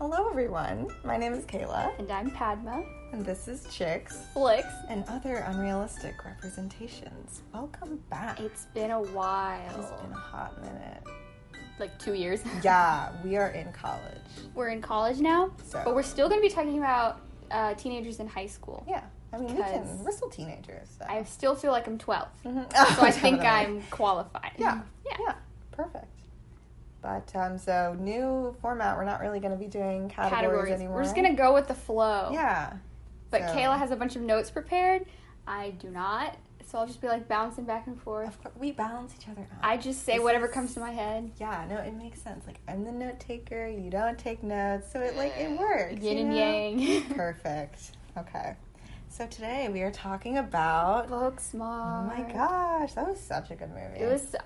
Hello everyone, my name is Kayla. And I'm Padma. And this is Chicks, Flicks, and Other Unrealistic Representations. Welcome back. It's been a while. It's been a hot minute. Like 2 years. Yeah, we are in college. We're in college now, so. But we're still going to be talking about teenagers in high school. Yeah, I mean, we're still teenagers. So. I still feel like I'm 12, so I think I'm qualified. Yeah, perfect. But, so, new format, we're not really going to be doing categories anymore. We're just going to go with the flow. Yeah. But so. Kayla has a bunch of notes prepared. I do not. So I'll just be, like, bouncing back and forth. Of course, we balance each other out. I just say whatever comes to my head. Yeah, no, it makes sense. Like, I'm the note taker, you don't take notes, so it works. Yin and yang. Perfect. Okay. So today we are talking about... Booksmart. Oh my gosh, that was such a good movie. It was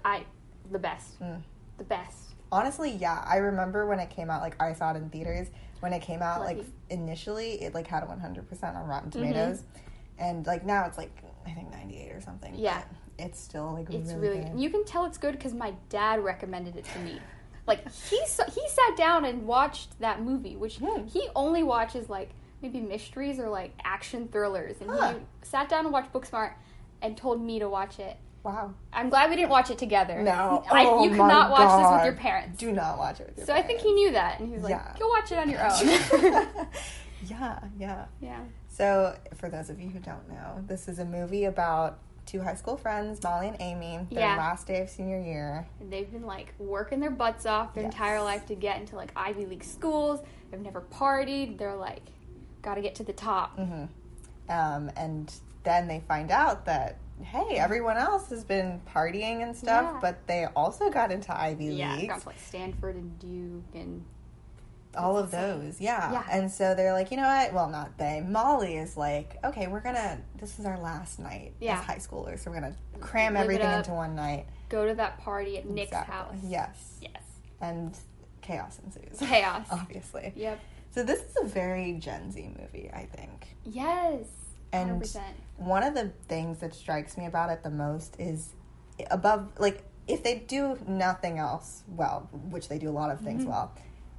the best. Mm. The best. Honestly, yeah. I remember when it came out, like, I saw it in theaters. When it came out, like, initially, it, like, had a 100% on Rotten Tomatoes. Mm-hmm. And, like, now it's, like, I think 98 or something. Yeah. But it's still, like, it's really good. You can tell it's good because my dad recommended it to me. Like, he sat down and watched that movie, which he only watches, like, maybe mysteries or, like, action thrillers. And he sat down and watched Booksmart and told me to watch it. Wow. I'm glad we didn't watch it together. No. You could not watch this with your parents. Do not watch it with your parents. So I think he knew that, and he was like, go watch it on your own. Yeah. So, for those of you who don't know, this is a movie about two high school friends, Molly and Amy, their last day of senior year. And they've been, like, working their butts off their entire life to get into, like, Ivy League schools. They've never partied. They're like, gotta get to the top. Mm-hmm. And then they find out that, hey, everyone else has been partying and stuff, but they also got into Ivy League. Yeah, got to, like, Stanford and Duke and... all of those, yeah. And so they're like, you know what? Well, not they. Molly is like, okay, this is our last night as high schoolers, so we're going to cram everything into one night. Go to that party at Nick's house. Yes. And chaos ensues. Obviously. Yep. So this is a very Gen Z movie, I think. Yes. And 100%. One of the things that strikes me about it the most is if they do nothing else well, which they do a lot of things well,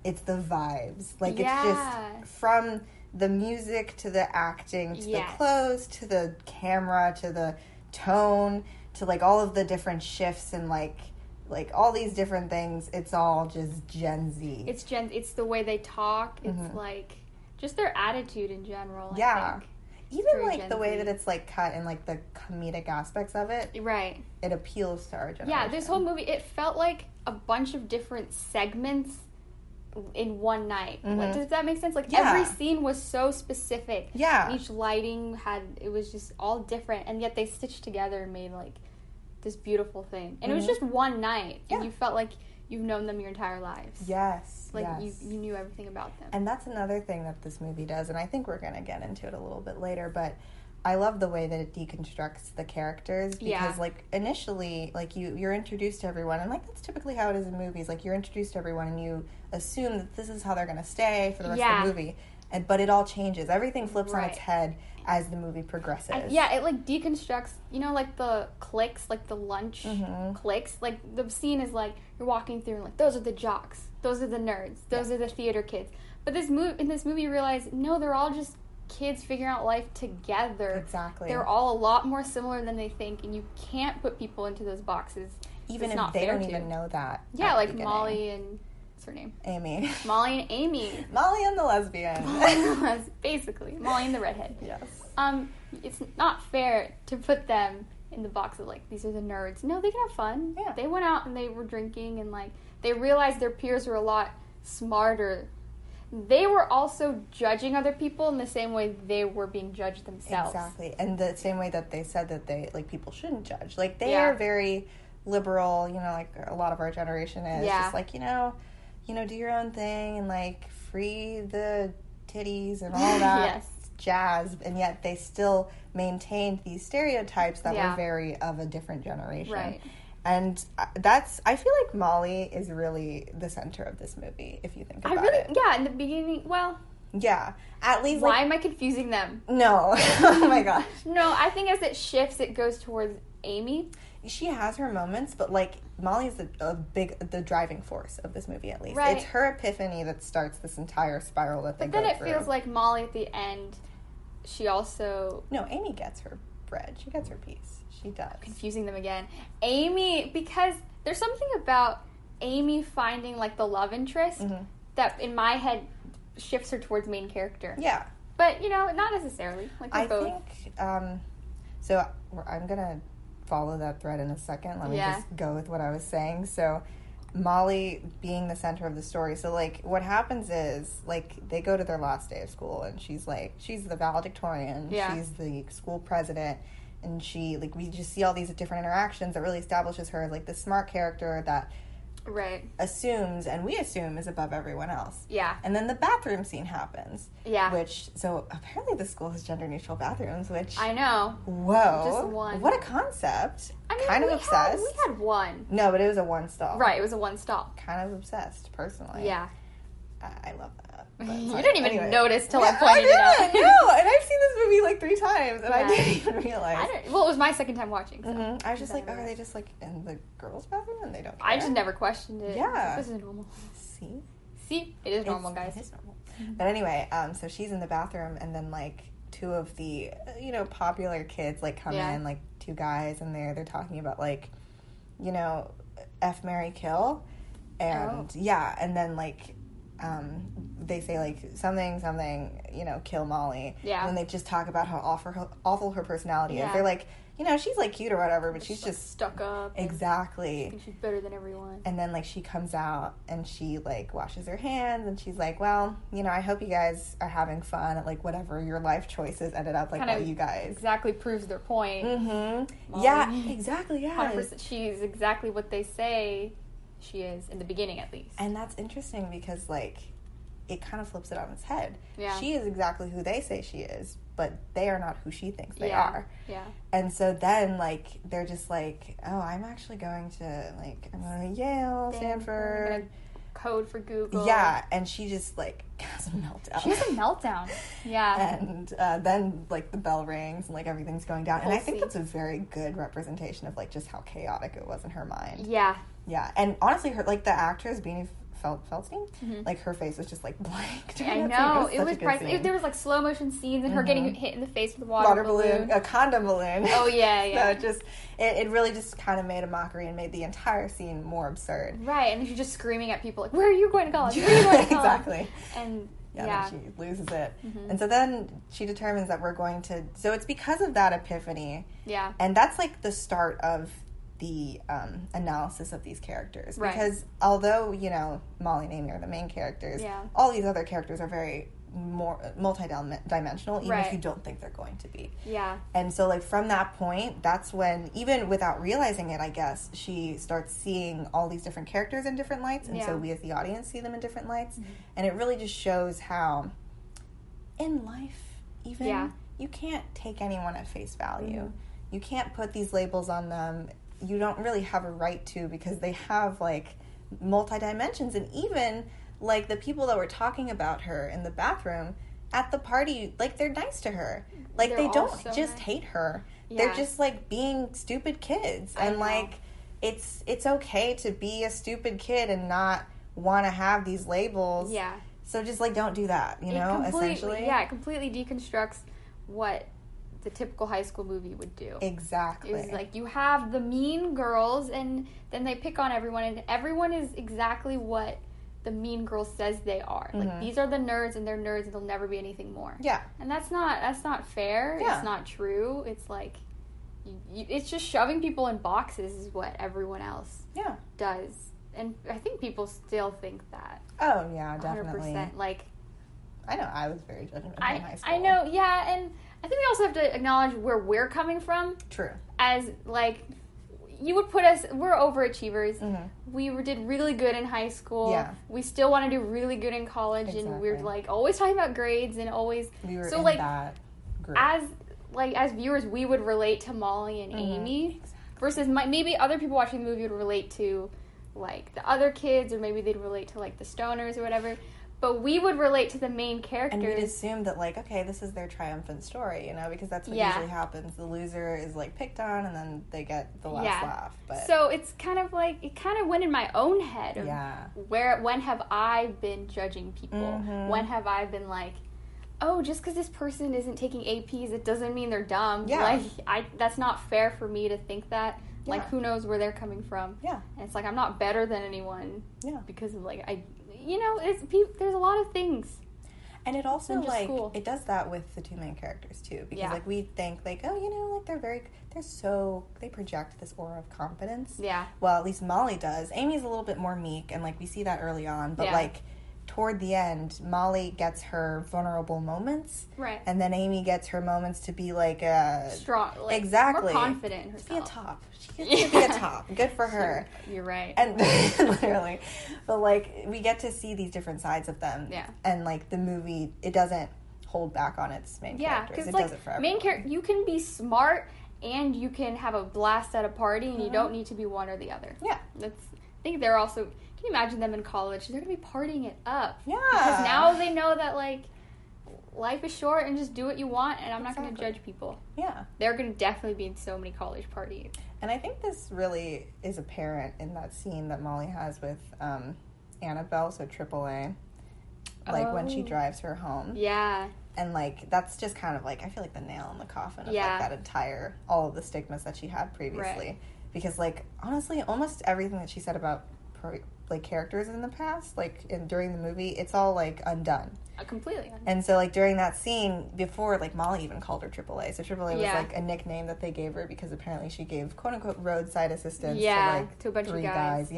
it's the vibes. Like, it's just from the music to the acting to the clothes to the camera to the tone to, like, all of the different shifts and, like all these different things. It's all just Gen Z. It's the way they talk. It's, like, just their attitude in general, I think. Even, like, the way that it's, like, cut and, like, the comedic aspects of it. Right. It appeals to our generation. Yeah, this whole movie, it felt like a bunch of different segments in one night. Mm-hmm. Like, does that make sense? Like, every scene was so specific. Yeah. And each lighting it was just all different, and yet they stitched together and made, like, this beautiful thing. And it was just one night, and you felt like you've known them your entire lives. Yes. Like, you knew everything about them. And that's another thing that this movie does, and I think we're going to get into it a little bit later, but I love the way that it deconstructs the characters because, like, initially, like, you're introduced to everyone, and, like, that's typically how it is in movies. Like, you're introduced to everyone, and you assume that this is how they're going to stay for the rest of the movie, but it all changes. Everything flips on its head as the movie progresses. It, like, deconstructs, you know, like, the cliques, like, the lunch cliques. Like, the scene is, like, you're walking through and, like, those are the jocks, those are the nerds, those are the theater kids. But in this movie, you realize, no, they're all just kids figuring out life together. Exactly. They're all a lot more similar than they think, and you can't put people into those boxes. Even if they don't even know that. Yeah, like, Molly and... what's her name? Amy. Molly and Amy. Molly and the lesbian. Basically. Molly and the redhead. Yes. It's not fair to put them in the box of, like, these are the nerds. No, they can have fun. Yeah. They went out and they were drinking and, like, they realized their peers were a lot smarter. They were also judging other people in the same way they were being judged themselves. Exactly. And the same way that they said that they, like, people shouldn't judge. Like, they are very liberal, you know, like a lot of our generation is. Yeah. Just like, you know, do your own thing and, like, free the titties and all that jazz. And yet they still maintained these stereotypes that were very of a different generation. Right. And I feel like Molly is really the center of this movie, if you think about it. Yeah, in the beginning, well... yeah, at least... why am I confusing them? No. Oh, my gosh. No, I think as it shifts, it goes towards Amy. She has her moments, but, like, Molly's the driving force of this movie, at least. Right. It's her epiphany that starts this entire spiral that they go through. But then it feels like Molly at the end, she also... No, Amy gets her bread. She gets her piece. She does. Confusing them again. Amy, because there's something about Amy finding, like, the love interest mm-hmm. that, in my head, shifts her towards main character. Yeah. But, you know, not necessarily. Like, I both. Think... so, I'm going to... follow that thread in a second. Let me just go with what I was saying. So Molly being the center of the story. So, like, what happens is, like, they go to their last day of school, and she's, like, she's the valedictorian. Yeah. She's the school president. And she, like, we just see all these different interactions that really establishes her as, like, the smart character that assumes, and we assume, is above everyone else. Yeah. And then the bathroom scene happens. Yeah. Which, so apparently the school has gender-neutral bathrooms, which... I know. Whoa. Just one. What a concept. I mean, kind of obsessed. We had one. No, but it was a one-stall. Right, it was a one-stall. Kind of obsessed, personally. Yeah. I love that. You didn't even notice till I pointed it out. No, and I've seen this movie, like, 3 times, and I didn't even realize. It was my second time watching. So. Mm-hmm. I was just like, are they just, like, in the girls' bathroom and they don't care? I just never questioned it. Yeah. This is normal. See? It is normal, guys. It is normal. But anyway, so she's in the bathroom, and then, like, 2 of the, you know, popular kids, like, come in, like, 2 guys, and they're talking about, like, you know, F, marry, kill. And, and then, like... they say, like, something, you know, kill Molly. Yeah. And they just talk about how awful her personality is. They're like, you know, she's, like, cute or whatever, but she's just... stuck up. Exactly. And she's better than everyone. And then, like, she comes out, and she, like, washes her hands, and she's like, well, you know, I hope you guys are having fun at, like, whatever your life choices ended up, like, kind of you guys. Exactly proves their point. Mm-hmm. Molly. Yeah, exactly, yeah. 100%, she's exactly what they say. She is, in the beginning at least. And that's interesting because, like, it kind of flips it on its head. Yeah. She is exactly who they say she is, but they are not who she thinks they are. Yeah. And so then, like, they're just like, oh, I'm actually going to, like, I'm going to Yale, Stanford. I'm going to code for Google. Yeah, and she just, like, has a meltdown. She has a meltdown. Yeah. And then, like, the bell rings and, like, everything's going down. And I think that's a very good representation of, like, just how chaotic it was in her mind. Yeah. Yeah, and honestly, her, like, the actress, Beanie Feldstein, like, her face was just, like, blank. Yeah, I know. It was priceless. There was, like, slow-motion scenes and her getting hit in the face with a water balloon. A condom balloon. Oh, yeah, yeah. So it really just kind of made a mockery and made the entire scene more absurd. Right, and she's just screaming at people, like, where are you going to college? Where are you going to college? Exactly. And... Yeah, then she loses it. Mm-hmm. And so then she determines that we're going to... So it's because of that epiphany. Yeah. And that's, like, the start of... the analysis of these characters. Right. Because although, you know, Molly and Amy are the main characters, all these other characters are very more multi-dimensional, even if you don't think they're going to be. Yeah. And so, like, from that point, that's when, even without realizing it, I guess, she starts seeing all these different characters in different lights, and so we as the audience see them in different lights. Mm-hmm. And it really just shows how, in life, even, you can't take anyone at face value. Mm-hmm. You can't put these labels on them. You don't really have a right to, because they have, like, multi-dimensions. And even, like, the people that were talking about her in the bathroom at the party, like, they're nice to her. Like, they don't just hate her. Yeah. They're just, like, being stupid kids. And, like, it's okay to be a stupid kid and not want to have these labels. Yeah. So just, like, don't do that, you know, essentially. Yeah, it completely deconstructs what... the typical high school movie would do. Exactly. It's like you have the mean girls, and then they pick on everyone, and everyone is exactly what the mean girl says they are. Mm-hmm. Like, these are the nerds, and they're nerds, and they'll never be anything more. Yeah. And that's not fair. Yeah. It's not true. It's like it's just shoving people in boxes is what everyone else does. And I think people still think that. Oh yeah, definitely. 100%. Like, I know I was very judgmental in high school. I know, yeah, and I think we also have to acknowledge where we're coming from. True. As, like, you would put us... We're overachievers. Mm-hmm. We did really good in high school. Yeah. We still want to do really good in college. Exactly. And we're, like, always talking about grades and always... We were so, in like, that group. As viewers, we would relate to Molly and Amy. Exactly. Versus maybe other people watching the movie would relate to, like, the other kids, or maybe they'd relate to, like, the stoners or whatever. But we would relate to the main characters. And we'd assume that, like, okay, this is their triumphant story, you know, because that's what usually happens. The loser is, like, picked on, and then they get the last laugh. But so it's kind of like, it kind of went in my own head of when have I been judging people? Mm-hmm. When have I been, like, oh, just because this person isn't taking APs, it doesn't mean they're dumb. Yeah. Like, that's not fair for me to think that. Yeah. Like, who knows where they're coming from. Yeah. And it's like, I'm not better than anyone. Yeah. Because of, like, you know, there's a lot of things. And it also, like, school. It does that with the two main characters, too. Because, like, we think, like, oh, you know, like, they project this aura of confidence. Yeah. Well, at least Molly does. Amy's a little bit more meek, and, like, we see that early on. But, like, toward the end, Molly gets her vulnerable moments. Right. And then Amy gets her moments to be, like, strong. Like, exactly. More confident in herself. Be a top. She gets to be a top. Good for her. You're right. And literally. But, like, we get to see these different sides of them. Yeah. And, like, the movie, it doesn't hold back on its main characters. It does it for everyone. Main character, you can be smart and you can have a blast at a party and you don't need to be one or the other. Yeah. I think they're also... Can you imagine them in college? They're going to be partying it up. Yeah. Because now they know that, like, life is short and just do what you want, and I'm not going to judge people. Yeah. They're going to definitely be in so many college parties. And I think this really is apparent in that scene that Molly has with Annabelle, so AAA. Like, when she drives her home. Yeah. And, like, that's just kind of, like, I feel like the nail in the coffin of, like, that entire, all of the stigmas that she had previously. Right. Because, like, honestly, almost everything that she said about like characters in the past, like during the movie, it's all like undone, completely undone. And so, like, during that scene before, like, Molly even called her AAA, so AAA was like a nickname that they gave her because apparently she gave quote unquote roadside assistance to a bunch of guys.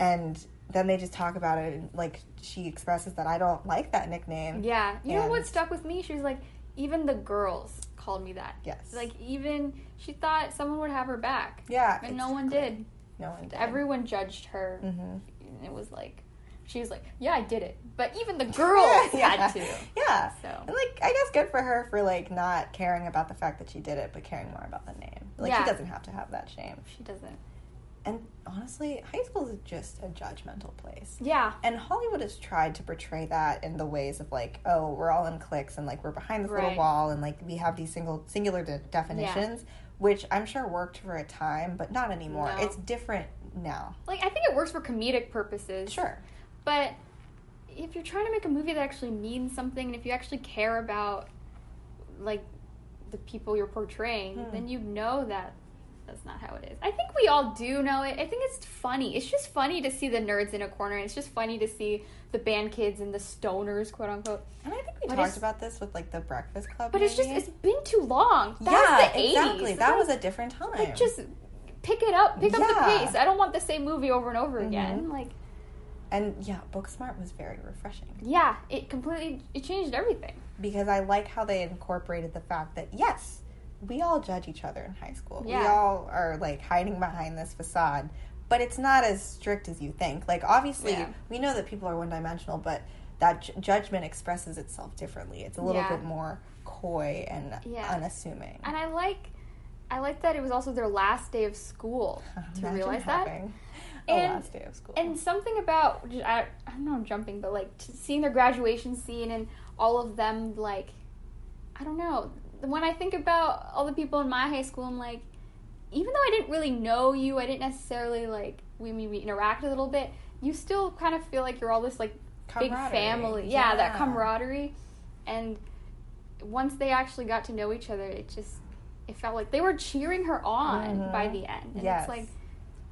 And then they just talk about it, and, like, she expresses that I don't like that nickname. You know what stuck with me? She was like, even the girls called me that. Yes. Like, even she thought someone would have her back. Yeah. And no one did. Everyone judged her. Mm-hmm. It was like, she was like, yeah, I did it. But even the girls had to. Yeah. So. And, like, I guess good for her for, like, not caring about the fact that she did it, but caring more about the name. Like, she doesn't have to have that shame. She doesn't. And honestly, high school is just a judgmental place. Yeah. And Hollywood has tried to portray that in the ways of, like, oh, we're all in cliques and, like, we're behind this little wall and, like, we have these singular definitions. Yeah. Which I'm sure worked for a time, but not anymore. No. It's different now. Like, I think it works for comedic purposes. Sure. But if you're trying to make a movie that actually means something, and if you actually care about, like, the people you're portraying, then you know that that's not how it is. I think we all do know it. I think it's funny. It's just funny to see the nerds in a corner. It's just funny to see the band kids and the stoners, quote unquote. And I think we talked about this with, like, The Breakfast Club. But maybe. It's just, it's been too long. That was the 80s. Exactly. That was a different time. Like, just pick it up. Pick up the pace. I don't want the same movie over and over again. Like, and, Booksmart was very refreshing. Yeah. It changed everything. Because I like how they incorporated the fact that, yes, we all judge each other in high school. Yeah. We all are, like, hiding behind this facade. But it's not as strict as you think. Like, obviously, we know that people are one-dimensional, but that judgment expresses itself differently. It's a little bit more coy and unassuming. And I like that it was also their last day of school. To realize that. Last day of school. And something about, I don't know, I'm jumping, but, like, seeing their graduation scene and all of them, like, I don't know. When I think about all the people in my high school, I'm like, even though I didn't really know you, I didn't necessarily, like, we interact a little bit, you still kind of feel like you're all this, like, big family. Yeah, that camaraderie. And once they actually got to know each other, it felt like they were cheering her on by the end. And it's like,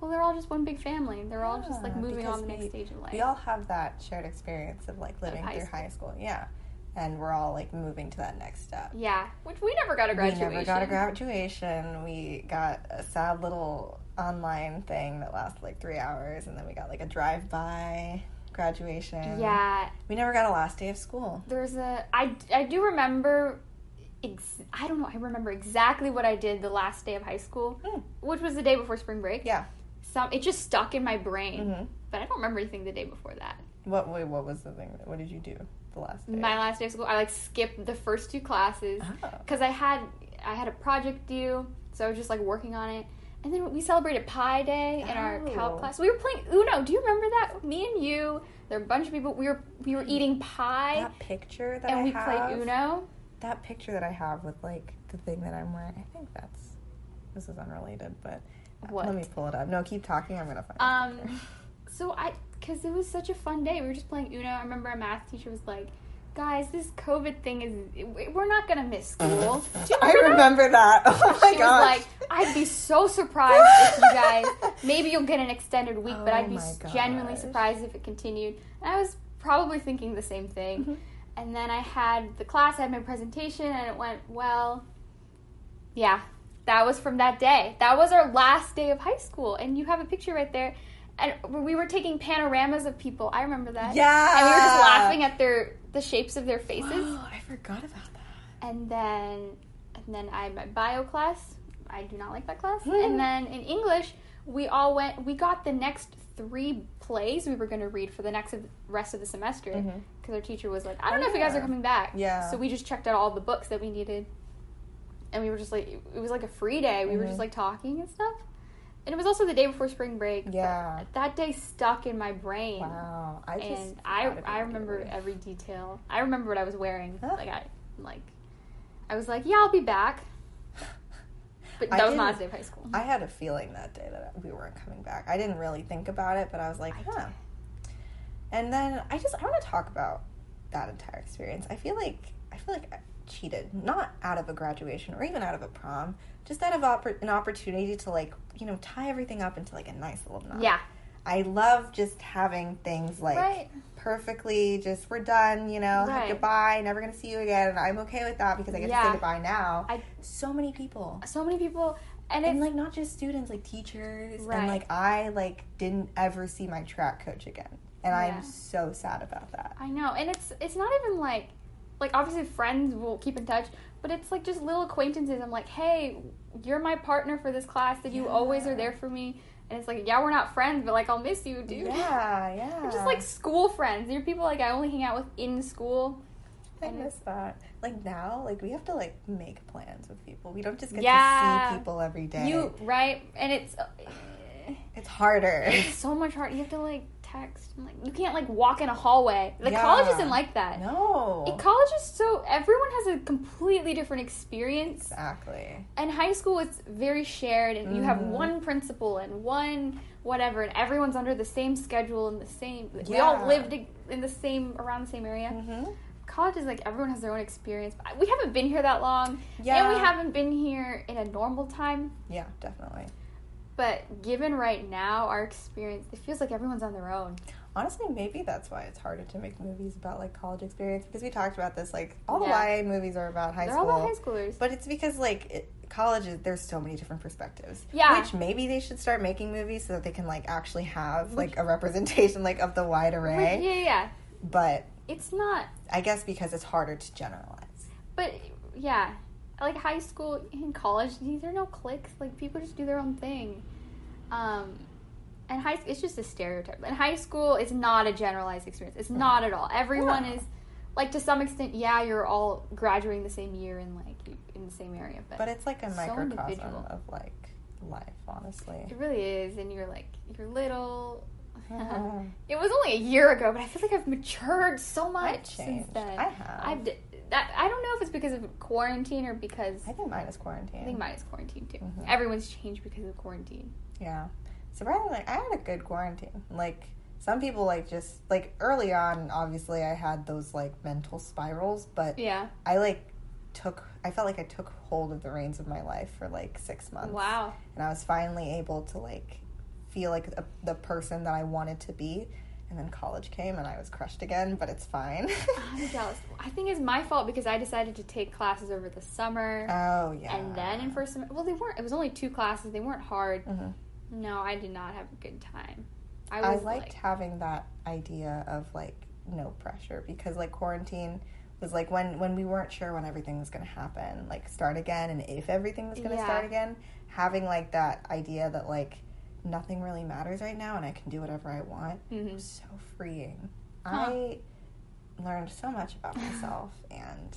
well, they're all just one big family. They're all just, like, moving on to the next stage in life. We all have that shared experience of, like, living through high school. Yeah. And we're all, like, moving to that next step. Yeah, which we never got a graduation. We got a sad little online thing that lasted, like, 3 hours, and then we got, like, a drive-by graduation. Yeah. We never got a last day of school. There's a... I do remember... I don't know, I remember exactly what I did the last day of high school, which was the day before spring break. Yeah. It just stuck in my brain, but I don't remember anything the day before that. What was the thing? What did you do? The last day. My last day of school, I, like, skipped the first two classes because I had a project due, so I was just, like, working on it, And then we celebrated Pi Day in our calc class. We were playing Uno. Do you remember that? Me and you. There were a bunch of people. We were eating pie. That picture that I have. And we played Uno. That picture that I have with, like, the thing that I'm wearing. I think that's... This is unrelated, but... What? Let me pull it up. No, keep talking. I'm going to find it. Because it was such a fun day. We were just playing Uno. I remember our math teacher was like, guys, this COVID thing is... We're not going to miss school. I remember that. Oh, my gosh. She was like, I'd be so surprised if you guys... Maybe you'll get an extended week, but I'd be genuinely surprised if it continued. And I was probably thinking the same thing. Mm-hmm. And then I had the class, I had my presentation, and it went well. Yeah, that was from that day. That was our last day of high school. And you have a picture right there. And we were taking panoramas of people. I remember that. Yeah. And we were just laughing at the shapes of their faces. Oh, I forgot about that. And then I had my bio class. I do not like that class. Mm. And then in English, we got the next 3 plays we were going to read for the rest of the semester. Because our teacher was like, I don't know if you guys are coming back. Yeah. So we just checked out all the books that we needed. And we were just like, it was like a free day. We were just like talking and stuff. And it was also the day before spring break. Yeah. That day stuck in my brain. Wow. I remember every detail. I remember what I was wearing. Huh? I was like, yeah, I'll be back. But that was my last day of high school. I had a feeling that day that we weren't coming back. I didn't really think about it, but I was like, huh. And then I want to talk about that entire experience. I feel like I cheated, not out of a graduation or even out of a prom, just out of an opportunity to, like, you know, tie everything up into, like, a nice little knot. Yeah. I love just having things, like, perfectly just, we're done, you know, goodbye, never going to see you again. And I'm okay with that because I get to say goodbye now. So many people. And like, not just students, like, teachers. Right. And, like, I, like, didn't ever see my track coach again. And I'm so sad about that. I know. And it's not even, like, obviously friends will keep in touch, but it's, like, just little acquaintances. I'm like, hey, you're my partner for this class that you always are there for me. And it's like, yeah, we're not friends, but, like, I'll miss you, dude. Yeah, yeah. We're just, like, school friends. They're people, like, I only hang out with in school. I miss that. Like, now, like, we have to, like, make plans with people. We don't just get to see people every day. And it's harder. It's so much harder. You have to, like, text. And, like, you can't, like, walk in a hallway. Like, college isn't like that. No. College is so... Everyone has a completely different experience. Exactly. And high school, it's very shared, and you have one principal and one whatever, and everyone's under the same schedule and the same... Yeah. We all lived in the same... around the same area. Mm-hmm. College is, like, everyone has their own experience. We haven't been here that long. Yeah. And we haven't been here in a normal time. Yeah, definitely. But given right now, our experience, it feels like everyone's on their own. Honestly, maybe that's why it's harder to make movies about, like, college experience. Because we talked about this, like, all the YA movies are about high school. They're all about high schoolers. But it's because, like, college, there's so many different perspectives. Yeah. Which maybe they should start making movies so that they can, like, actually have, like, a representation, like, of the wide array. Yeah. But... It's not... I guess because it's harder to generalize. But, yeah... Like, high school and college, there are no cliques. Like, people just do their own thing. And it's just a stereotype. And high school is not a generalized experience. It's not at all. Everyone is, like, to some extent, you're all graduating the same year and, like, in the same area. But it's, like, a microcosm of, like, life, honestly. It really is. And you're, like, you're little... It was only a year ago, but I feel like I've matured so much since then. I have. I don't know if it's because of quarantine or because... I think mine is quarantine. I think mine is quarantine, too. Mm-hmm. Everyone's changed because of quarantine. Yeah. Surprisingly, I had a good quarantine. Like, some people, like, just... Like, early on, obviously, I had those, like, mental spirals, but... Yeah. I, like, I felt like I took hold of the reins of my life for, like, 6 months. Wow. And I was finally able to, like... feel like the person that I wanted to be, and then college came and I was crushed again, but it's fine. I'm jealous. I think it's my fault because I decided to take classes over the summer. Oh, yeah. And then in first semester, well, they weren't, it was only 2 classes, they weren't hard. Mm-hmm. No, I did not have a good time. I liked having that idea of, like, no pressure, because, like, quarantine was, like, when we weren't sure when everything was going to happen, like, start again, and if everything was going to start again, having, like, that idea that, like, nothing really matters right now and I can do whatever I want. Mm-hmm. So freeing. I learned so much about myself and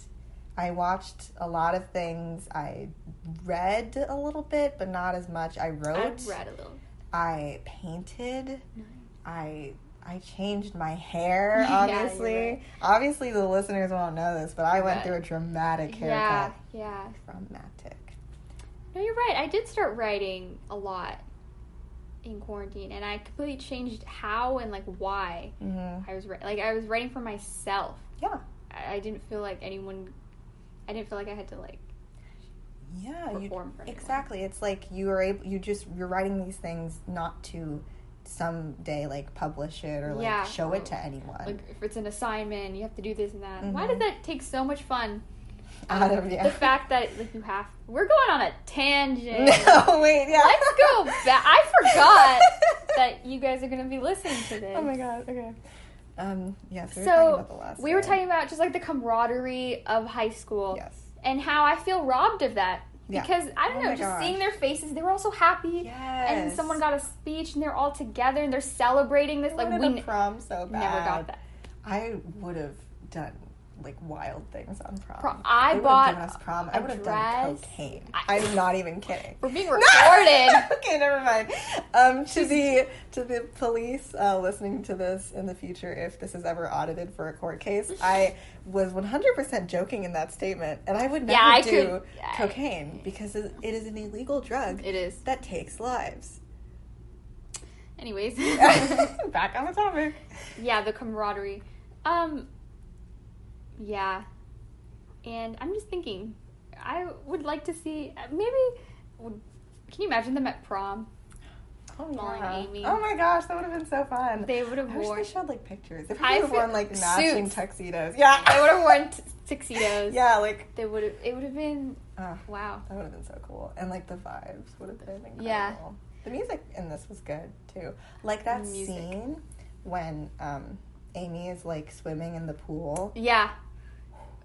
I watched a lot of things. I read a little bit, but not as much. I wrote. I read a little. I painted. Nice. I changed my hair, obviously. Yeah, right. Obviously, the listeners won't know this, but I went through a dramatic haircut. Yeah, yeah. Dramatic. No, you're right. I did start writing a lot in quarantine, and I completely changed how and, like, why I was writing. Like, I was writing for myself. Yeah. I didn't feel like anyone... I didn't feel like I had to, like, perform for anyone. Exactly. It's like you were able... You're writing these things not to... someday, like, publish it or, like, show it to anyone. Like, if it's an assignment, you have to do this and that. Mm-hmm. Why does that take so much fun out of the fact that, like, you have... We're going on a tangent. No, wait, yeah. Let's go back. I forgot that you guys are going to be listening to this. Oh, my God, okay. Yes, we were talking about the last we were talking about just, like, the camaraderie of high school. Yes. And how I feel robbed of that. Because, I don't know, just seeing their faces, they were all so happy, and someone got a speech, and they're all together, and they're celebrating this. I wanted a prom so bad. Never got that. I would have done, like, wild things on prom. I bought I would have done cocaine. I'm not even kidding. We're being recorded. Okay, never mind. To the police listening to this in the future, if this is ever audited for a court case, I was 100% joking in that statement, and I would never do cocaine because it is an illegal drug. It is. That takes lives. Anyways. Back on the topic. Yeah, the camaraderie. Yeah, and I'm just thinking, I would like to see, can you imagine them at prom? Oh, yeah. Amy. Oh my gosh, that would have been so fun. They would have worn... I wish they showed, like, pictures. They probably would have worn, like, matching tuxedos. Yeah. They would have worn tuxedos. Yeah, like... It would have been... wow. That would have been so cool. And, like, the vibes would have been incredible. Yeah. The music in this was good, too. Like, that scene when Amy is, like, swimming in the pool. Yeah.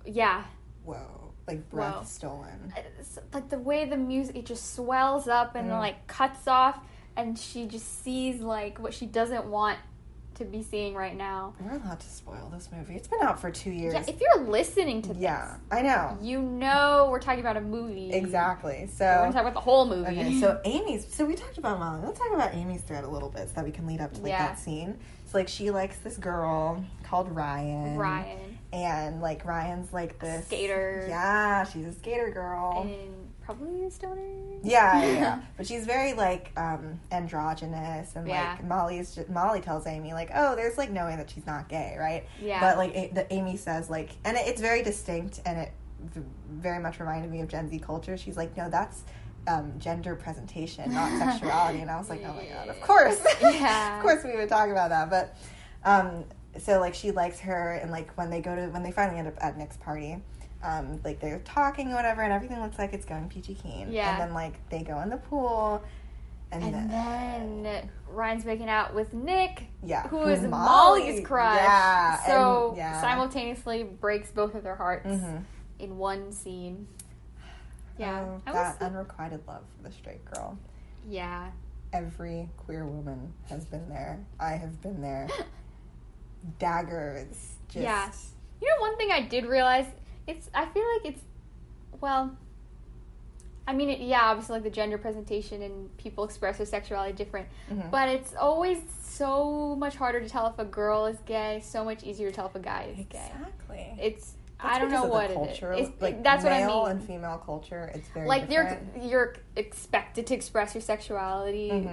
Yeah. Whoa. Like, breath stolen. It's like, the way the music, it just swells up and, like, cuts off, and she just sees, like, what she doesn't want to be seeing right now. We're allowed to spoil this movie. It's been out for 2 years. Yeah, if you're listening to this. Yeah, I know. You know we're talking about a movie. Exactly. So we're going to talk about the whole movie. Okay, so so we talked about Molly. Let's talk about Amy's thread a little bit so that we can lead up to, like, that scene. It's like she likes this girl called Ryan. And, like, Ryan's, like, this... Skater. Yeah, she's a skater girl. And probably a stoner. Yeah. But she's very, like, androgynous. And, like, Molly tells Amy, like, oh, there's, like, no way that she's not gay, right? Yeah. But, like, Amy says, like... And it's very distinct, and it very much reminded me of Gen Z culture. She's like, no, that's... gender presentation, not sexuality. And I was like, oh my God, of course. Yeah. Of course we would talk about that. But so, like, she likes her, and, like, when they finally end up at Nick's party, like, they're talking or whatever, and everything looks like it's going peachy keen. Yeah. And then, like, they go in the pool, and then Ryan's making out with Nick, who is Molly's crush. Yeah. So simultaneously breaks both of their hearts in one scene. Yeah, that unrequited love for the straight girl. Yeah. Every queer woman has been there. I have been there. Daggers. Just... Yeah. You know, one thing I did realize, I feel like it's, well, I mean, obviously, like, the gender presentation and people express their sexuality different, but it's always so much harder to tell if a girl is gay, so much easier to tell if a guy is gay. Exactly. I don't know what it is. Like, that's what I mean. Male and female culture, it's very different. Like, you're expected to express your sexuality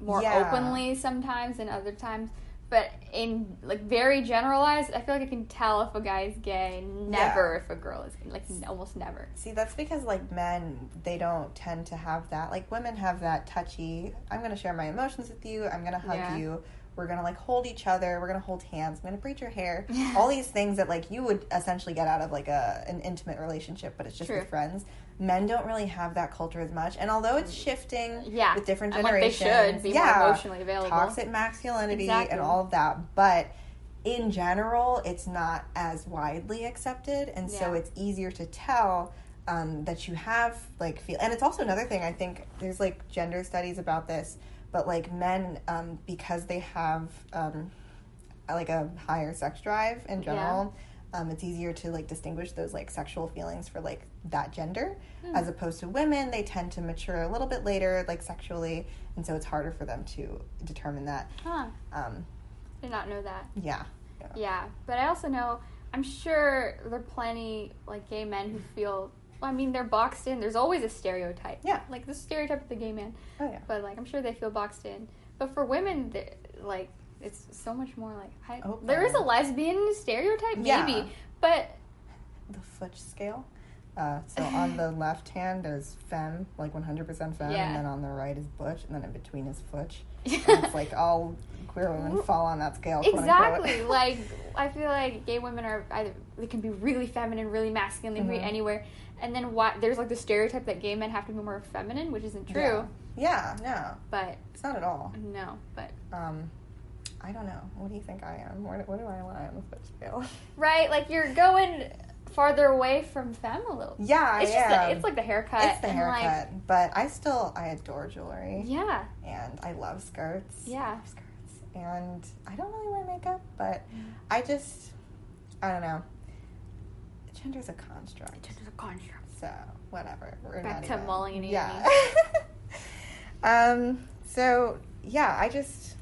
more openly sometimes than other times. But in, like, very generalized, I feel like I can tell if a guy is gay. Never if a girl is gay. Like, almost never. See, that's because, like, men, they don't tend to have that. Like, women have that touchy, I'm going to share my emotions with you, I'm going to hug you. We're going to, like, hold each other. We're going to hold hands. I'm going to braid your hair. All these things that, like, you would essentially get out of, like, an intimate relationship, but it's just with friends. Men don't really have that culture as much. And although it's shifting with different generations. Like, they should be more emotionally available. Toxic masculinity and all of that. But in general, it's not as widely accepted. And so it's easier to tell that you have, like, feel. And it's also another thing. I think there's, like, gender studies about this. But, like, men, because they have, like, a higher sex drive in general, It's easier to like distinguish those like sexual feelings for like that gender, as opposed to women. They tend to mature a little bit later, like sexually, and so it's harder for them to determine that. I did not know that. Yeah, but I also know, I'm sure there are plenty like gay men who feel, well, I mean, they're boxed in. There's always a stereotype. Yeah. Like the stereotype of the gay man. Oh yeah. But like I'm sure they feel boxed in. But for women, like it's so much more like there is a lesbian stereotype maybe, but the Futch scale. So on the left hand is femme, like 100% femme, and then on the right is butch, and then in between is Futch. And it's like all queer women fall on that scale. Exactly. Like I feel like gay women are either they can be really feminine, really masculine, they can be anywhere. And then there's like the stereotype that gay men have to be more feminine, which isn't true. Yeah, no. But it's not at all. No, but I don't know. What do you think I am? What do I lie on the Futch scale? Right, like you're going farther away from femme a little. Yeah, it's just it's like the haircut. It's the haircut. Like, but I adore jewelry. Yeah. And I love skirts. Yeah. I love skirts. And I don't really wear makeup, but I don't know. Gender's a construct. So, whatever. Back to mulling and eating. Yeah. So, yeah, I just...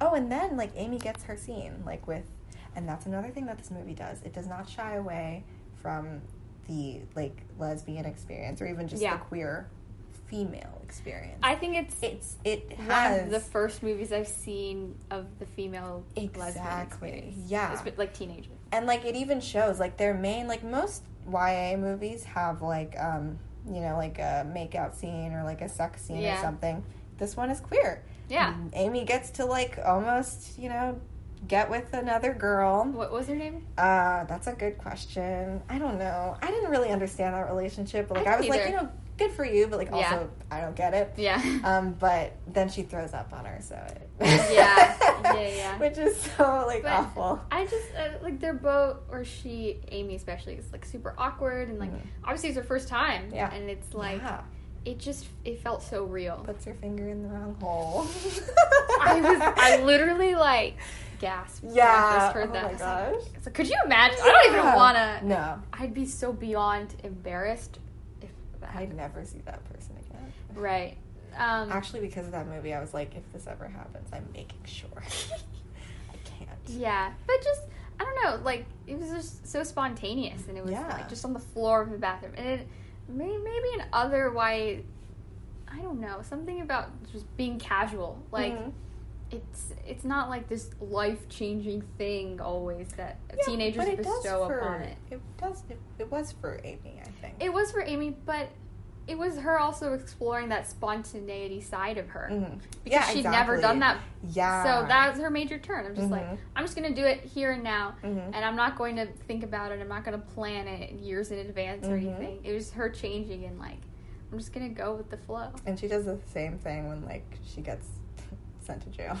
Oh, and then, like, Amy gets her scene, like, with... And that's another thing that this movie does. It does not shy away from the, like, lesbian experience or even just the queer female experience. I think it has one of the first movies I've seen of the female lesbian experience. Yeah. It's been, like, teenagers. And, like, it even shows, like, their main, like, most YA movies have, like, you know, like a makeout scene or, like, a sex scene or something. This one is queer. Yeah. And Amy gets to, like, almost, you know, get with another girl. What was her name? That's a good question. I don't know. I didn't really understand that relationship. But, like, I was either. Like, you know, good for you, but, like, also, I don't get it. Yeah. But then she throws up on her, so it... Yeah. Which is so, like, but awful. I just, like, they're both, or she, Amy especially, is, like, super awkward, and, like, obviously it's her first time. Yeah. And it's, like... Yeah. It felt so real. Puts her finger in the wrong hole. I literally, like, gasped when I first heard that. Oh, my gosh. Like, could you imagine? I don't even want to. No. I'd be so beyond embarrassed if that happened. I'd never see that person again. Right. Actually, because of that movie, I was like, if this ever happens, I'm making sure. I can't. Yeah. But just, I don't know, like, it was just so spontaneous. And it was, like, just on the floor of the bathroom. And it... Maybe in other YA, I don't know, something about just being casual. Like, it's not like this life-changing thing always that teenagers bestow upon it. It was for Amy, I think. It was for Amy, but it was her also exploring that spontaneity side of her. Mm-hmm. Because she'd never done that. Yeah. So that was her major turn. I'm just like, I'm just going to do it here and now. Mm-hmm. And I'm not going to think about it. I'm not going to plan it years in advance or anything. It was her changing and, like, I'm just going to go with the flow. And she does the same thing when, like, she gets sent to jail.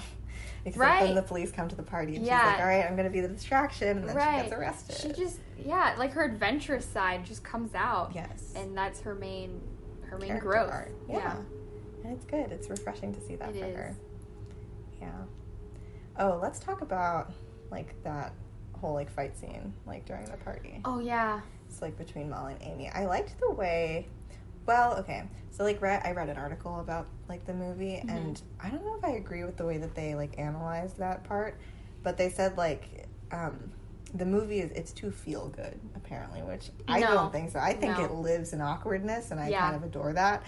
Except when the police come to the party and she's like, all right, I'm going to be the distraction. And then she gets arrested. She just, like, her adventurous side just comes out. Yes. And that's her main... Her main growth. Yeah. And it's good. It's refreshing to see that it for her. Yeah. Oh, let's talk about, like, that whole, like, fight scene, like, during the party. Oh, yeah. It's, like, between Molly and Amy. I liked the way... Well, okay. So, like, I read an article about, like, the movie, and I don't know if I agree with the way that they, like, analyzed that part, but they said, like, the movie it's too feel good, apparently, which I don't think so. I think it lives in awkwardness, and I kind of adore that.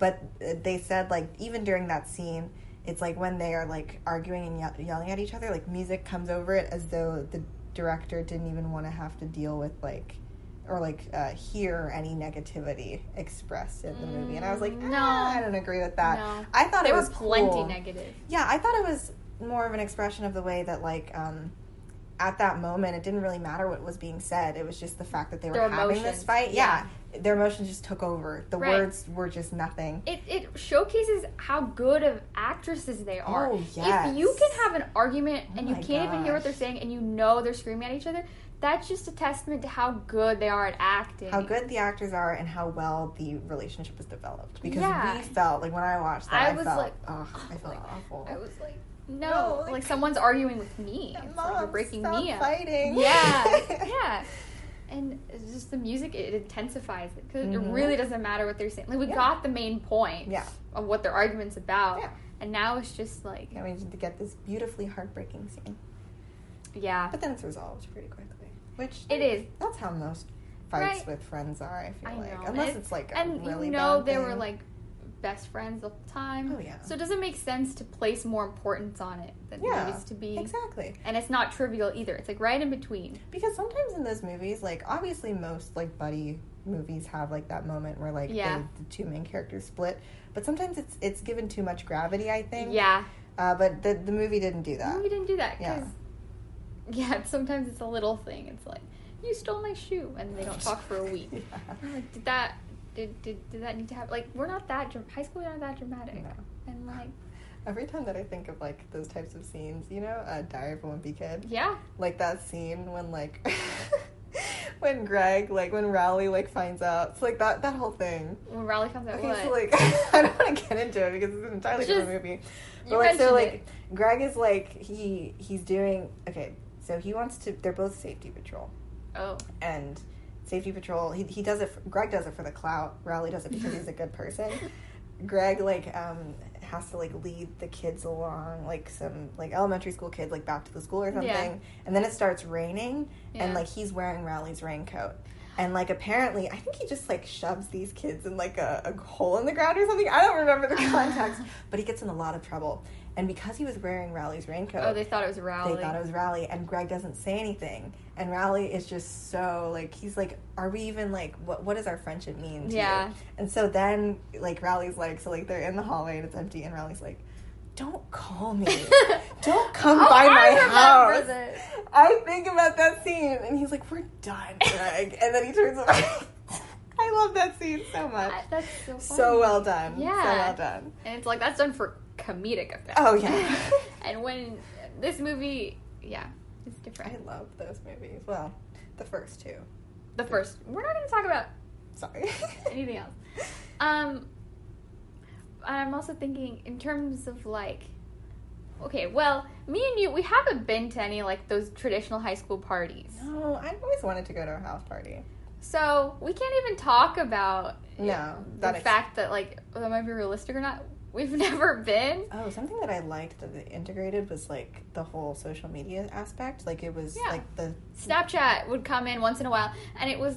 But they said, like, even during that scene, it's like when they are, like, arguing and yelling at each other, like, music comes over it as though the director didn't even want to have to deal with, like, or, like, hear any negativity expressed in the movie. And I was like, I don't agree with that. No. I thought it was plenty cool. Negative. Yeah, I thought it was more of an expression of the way that, like, at that moment, it didn't really matter what was being said. It was just the fact that they were having this fight. Yeah. Their emotions just took over. The words were just nothing. It showcases how good of actresses they are. Oh, yes. If you can have an argument and you can't even hear what they're saying and you know they're screaming at each other, that's just a testament to how good they are at acting. How good the actors are and how well the relationship is developed. Because we felt, like, when I watched that, I felt awful. I was like... No, like someone's arguing with me. It's Mom, like you're breaking me up. Fighting. Yeah, yeah. And it's just the music, it intensifies it because it really doesn't matter what they're saying. Like we got the main point of what their argument's about, and now it's just like we need to get this beautifully heartbreaking scene. Yeah, but then it's resolved pretty quickly, which it is. That's how most fights with friends are. I feel like, unless it's like a really bad thing. Were like best friends all the time. Oh, yeah. So it doesn't make sense to place more importance on it than it needs to be. Exactly. And it's not trivial either. It's like right in between. Because sometimes in those movies, like obviously most like buddy movies have like that moment where like the two main characters split. But sometimes it's given too much gravity, I think. Yeah. But the movie didn't do that. The movie didn't do that because sometimes it's a little thing. It's like, you stole my shoe, and they don't talk for a week. I'm like, Did that need to happen? Like, we're not that high school. We're not that dramatic. No. And like, every time that I think of like those types of scenes, you know, Diary of a Wimpy Kid. Yeah. Like that scene when like when Greg when Rowley finds out. It's like that whole thing. When Rowley finds out. Okay, what? So I don't want to get into it because it's an entirely different movie. But Greg is he's doing So he wants to. They're both safety patrol. Oh. And. Safety patrol. He does it. Greg does it for the clout. Rowley does it because he's a good person. Greg has to lead the kids along, some elementary school kid back to the school or something. Yeah. And then it starts raining, and he's wearing Rowley's raincoat. And apparently, I think he just shoves these kids in a hole in the ground or something. I don't remember the context, but he gets in a lot of trouble. And because he was wearing Rowley's raincoat, they thought it was Rowley. They thought it was Rowley, and Greg doesn't say anything. And Rowley is just so he's are we even what does our friendship mean to you? And so then Rowley's they're in the hallway and it's empty, and Rowley's don't call me. Don't come by my house. This. I think about that scene. And he's like, we're done, Greg. And then he turns away. I love that scene so much. That's so funny. So well done. Yeah. So well done. And it's that's done for comedic effect. Oh, yeah. And when this movie, it's different. I love those movies. Well, the first two. The first. We're not going to talk about... Sorry. Anything else. I'm also thinking in terms of me and you, we haven't been to any those traditional high school parties. No, I've always wanted to go to a house party. So we can't even talk about fact that that might be realistic or not. We've never been. Oh, something that I liked that they integrated was the whole social media aspect. It was the Snapchat would come in once in a while, and it was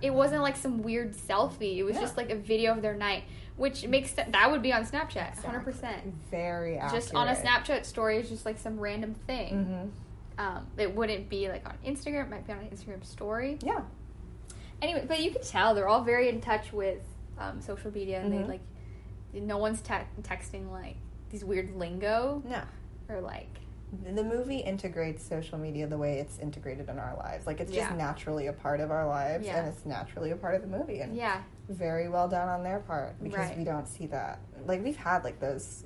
it wasn't some weird selfie. It was just a video of their night. Which makes sense. That would be on Snapchat, 100%. Very accurate. Just on a Snapchat story is just some random thing. Mm-hmm. It wouldn't be on Instagram. It might be on an Instagram story. Yeah. Anyway, but you can tell they're all very in touch with social media, and they no one's texting these weird lingo. No. Or the movie integrates social media the way it's integrated in our lives. It's just naturally a part of our lives, and it's naturally a part of the movie. And very well done on their part, because we don't see that. We've had those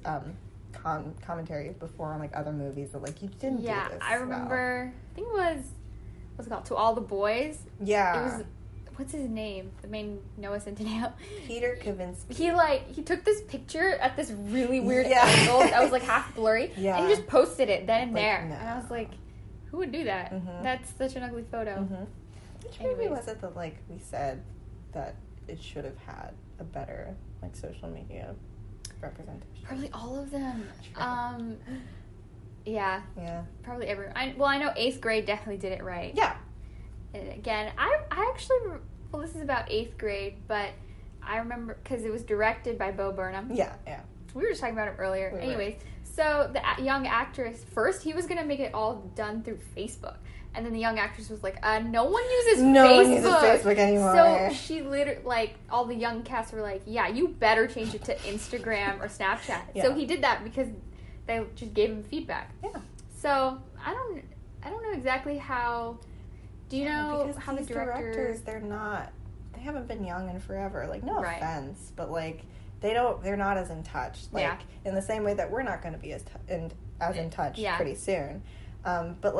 commentaries before on other movies that you didn't do this. Yeah, I remember. Well. I think it was what's it called? To All the Boys. Yeah. It was. What's his name? The main Noah Centineo. Peter Kavinsky. He took this picture at this really weird angle that was half blurry. Yeah. And he just posted it then and there. No. And I was who would do that? Mm-hmm. That's such an ugly photo. Mm-hmm. Which movie was it that we said that it should have had a better social media representation? Probably all of them. Sure. Yeah. Yeah. Probably everyone. I know Eighth Grade definitely did it right. Yeah. And again, I actually, this is about 8th grade, but I remember, because it was directed by Bo Burnham. Yeah, yeah. We were just talking about it earlier. Anyways, so the young actress, first, he was going to make it all done through Facebook. And then the young actress was no one uses Facebook anymore. So she literally, all the young cast were you better change it to Instagram or Snapchat. Yeah. So he did that because they just gave him feedback. Yeah. So I don't know exactly how... Do you know how these directors, they haven't been young in forever. No offense, but they're not as in touch. In the same way that we're not going to be as in touch pretty soon. But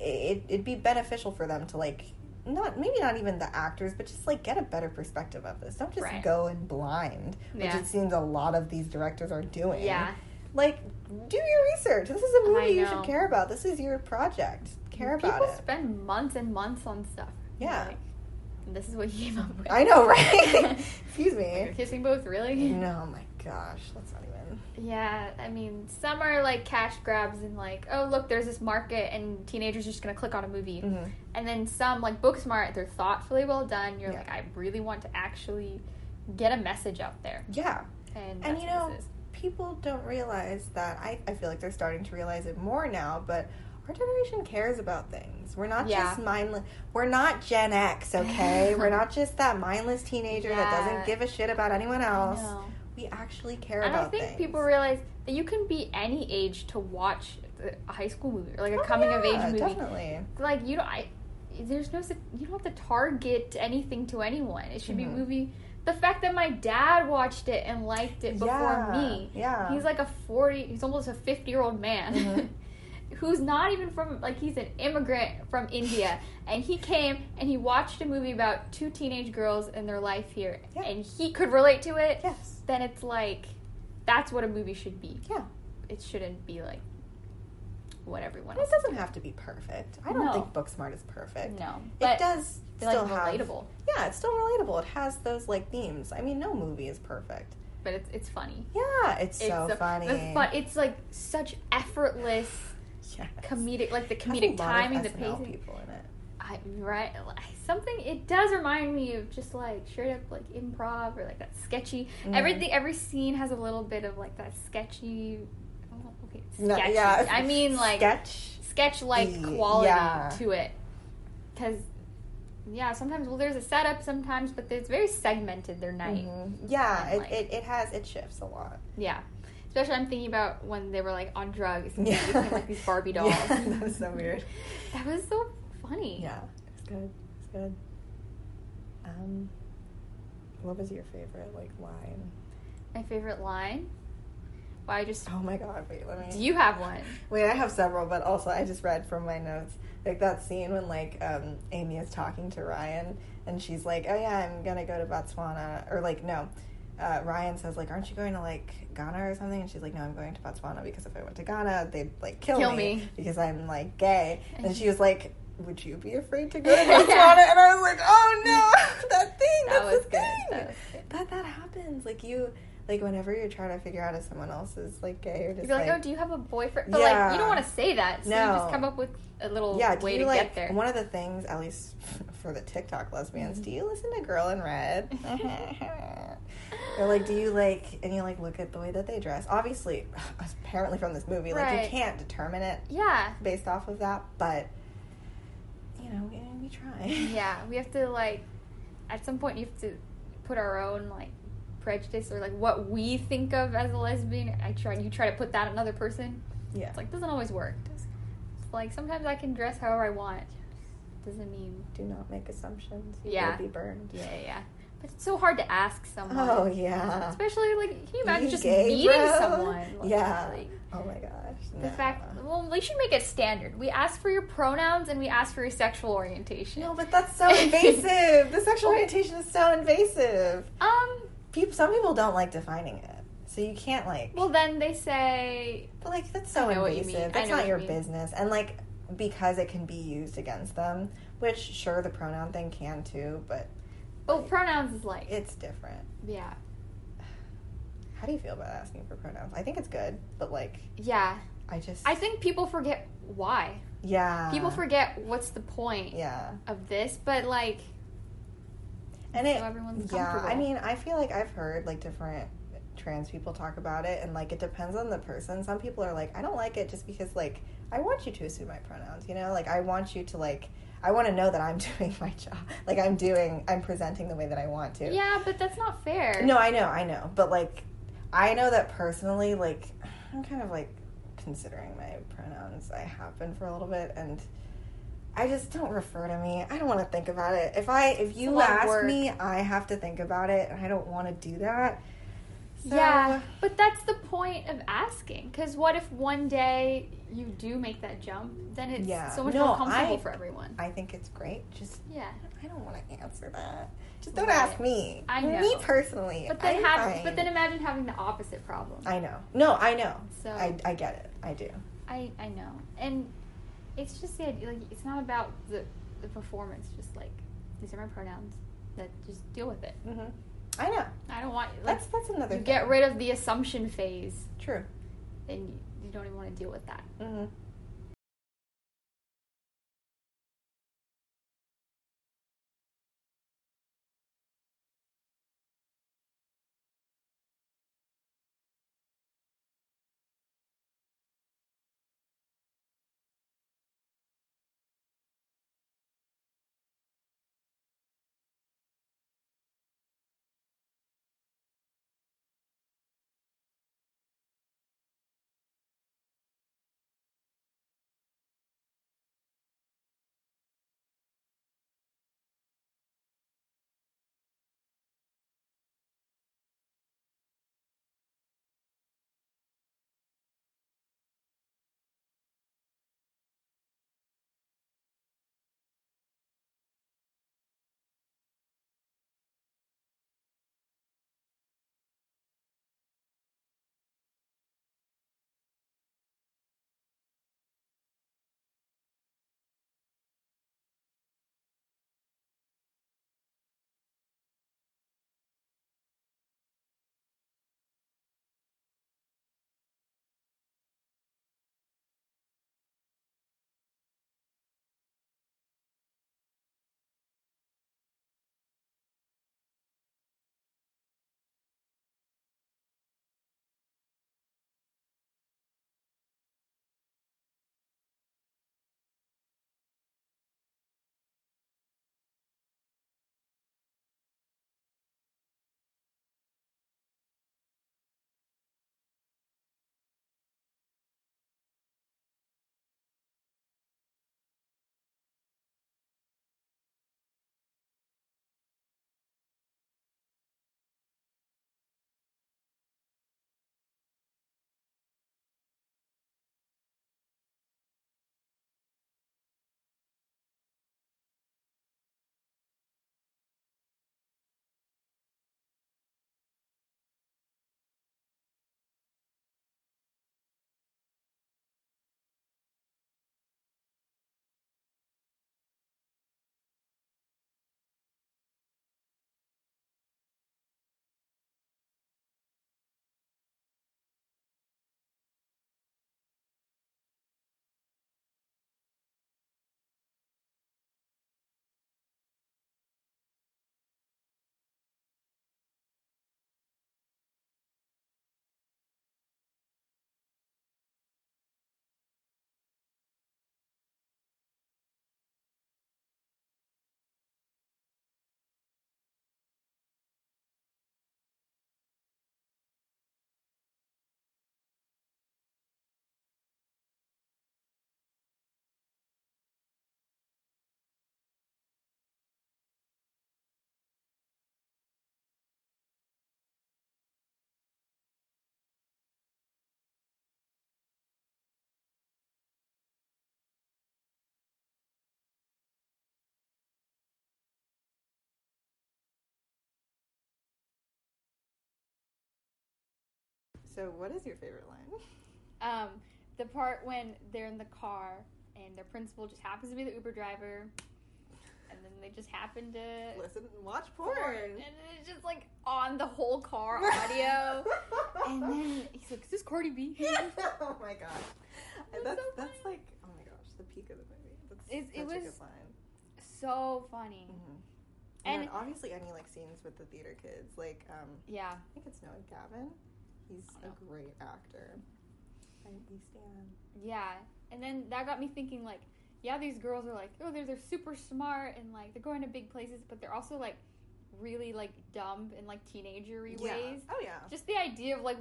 it'd be beneficial for them to not even the actors, but just get a better perspective of this. Don't just go in blind, which it seems a lot of these directors are doing. Yeah. Like, do your research. This is a movie you should care about. This is your project. Care about it. People spend months and months on stuff. Yeah. Like, this is what you came up with. I know, right? Excuse me. You're kissing both, really? No, my gosh. That's not even... Yeah, I mean, some are, like, cash grabs and, like, oh, look, there's this market and teenagers are just going to click on a movie. Mm-hmm. And then some, like, Booksmart, they're thoughtfully well done. You're like, I really want to actually get a message out there. Yeah. And you know, people don't realize that. I feel like they're starting to realize it more now, but our generation cares about things. We're not just mindless. We're not Gen X, okay? We're not just that mindless teenager that doesn't give a shit about anyone else. We actually care about things. And I think people realize that you can be any age to watch a high school movie or, like, a coming-of-age movie. Definitely. Like, you don't, you don't have to target anything to anyone. It should be a movie... The fact that my dad watched it and liked it before me. Yeah. He's like he's almost a 50-year-old man who's not even from, like, he's an immigrant from India. And he came and he watched a movie about two teenage girls and their life here. Yeah. And he could relate to it. Yes. Then it's like, that's what a movie should be. Yeah. It shouldn't be like what everyone else. It doesn't have to be perfect. I don't think Booksmart is perfect. No. But it does still have... relatable. Yeah, it's still relatable. It has those, like, themes. I mean, no movie is perfect. But it's funny. Yeah, it's so funny. It's, like, such effortless comedic... Like, the comedic timing, the pacing. There's a lot of SNL people in it. It does remind me of just, like, straight up, like, improv or, like, that sketchy... Mm. Every scene has a little bit of, like, that sketchy... I mean, like, sketch-like quality to it, because sometimes there's a setup sometimes, but it's very segmented their night. Mm-hmm. Yeah, and, like, it shifts a lot. Yeah, especially I'm thinking about when they were, like, on drugs and they became, like, these Barbie dolls. Yeah, that was so weird. That was so funny. Yeah, it's good. It's good. What was your favorite, like, line? My favorite line. Oh my god, wait, let me... Do you have one? Wait, I have several, but also I just read from my notes, like, that scene when, like, Amy is talking to Ryan, and she's like, oh yeah, I'm gonna go to Botswana, or, like, no. Ryan says, like, aren't you going to, like, Ghana or something? And she's like, no, I'm going to Botswana, because if I went to Ghana, they'd, like, kill me. Because I'm, like, gay. And she was like, would you be afraid to go to Botswana? And I was like, oh no, that's the thing. That happens, like, you... Like, whenever you're trying to figure out if someone else is, like, gay or just, you're like... You're like, oh, do you have a boyfriend? But, like, you don't want to say that, so you just come up with a little way to, like, get there. One of the things, at least for the TikTok lesbians, do you listen to Girl in Red? Or, like, do you, like... And you, like, look at the way that they dress. Obviously, apparently from this movie, like, you can't determine it based off of that, but, you know, we try. Yeah, we have to, like... At some point, you have to put our own, like... prejudice or, like, what we think of as a lesbian, you try to put that in another person. Yeah, it's like, doesn't always work. It's like, sometimes I can dress however I want. Doesn't mean, do not make assumptions. You will be burned. Yeah. But it's so hard to ask someone. Oh yeah, especially, like, can you imagine just meeting someone? Like, like, oh my gosh. We should make it standard. We ask for your pronouns and we ask for your sexual orientation. No, but that's so invasive. The sexual orientation is so invasive. Some people don't like defining it, so you can't, like... Well, then they say... But, like, that's so invasive. That's not your business. And, like, because it can be used against them, which, sure, the pronoun thing can, too, but... Well, like, pronouns is, like... It's different. Yeah. How do you feel about asking for pronouns? I think it's good, but, like... Yeah. I think people forget why. Yeah. People forget what's the point of this, but, like... And so everyone's comfortable. I mean, I feel like I've heard, like, different trans people talk about it, and, like, it depends on the person. Some people are like, I don't like it just because, like, I want you to assume my pronouns, you know? Like, I want you to, like, I want to know that I'm doing my job. Like, I'm presenting the way that I want to. Yeah, but that's not fair. No, I know. But, like, I know that personally, like, I'm kind of, like, considering my pronouns. I have been for a little bit, and... I just don't refer to me. I don't want to think about it. If you ask me, I have to think about it, and I don't want to do that. So. Yeah, but that's the point of asking, because what if one day you do make that jump? Then it's so much more comfortable for everyone. I think it's great. Just I don't want to answer that. Just don't ask me. I know. Me personally. But then imagine having the opposite problem. I know. No, I know. So I get it. I do. I know, and it's just the idea. Like, it's not about the performance. Just like, these are my pronouns. That just deal with it. Mm-hmm. I know. I don't want you. Like, that's another thing. Get rid of the assumption phase. True. And you don't even want to deal with that. Mm-hmm. So what is your favorite line? The part when they're in the car and their principal just happens to be the Uber driver, and then they just happen to listen and watch porn. And it's just like on the whole car audio. And then he's like, is this Cardi B? Yeah. Oh my gosh. That's like, oh my gosh, the peak of the movie. It was a good line. So funny. Mm-hmm. And obviously any like scenes with the theater kids, like I think it's Noah Gavin. He's a great actor. I stand. Yeah, and then that got me thinking, like, yeah, these girls are like, oh, they're super smart and like they're going to big places, but they're also like really like dumb in like teenagery ways. Oh yeah. Just the idea of like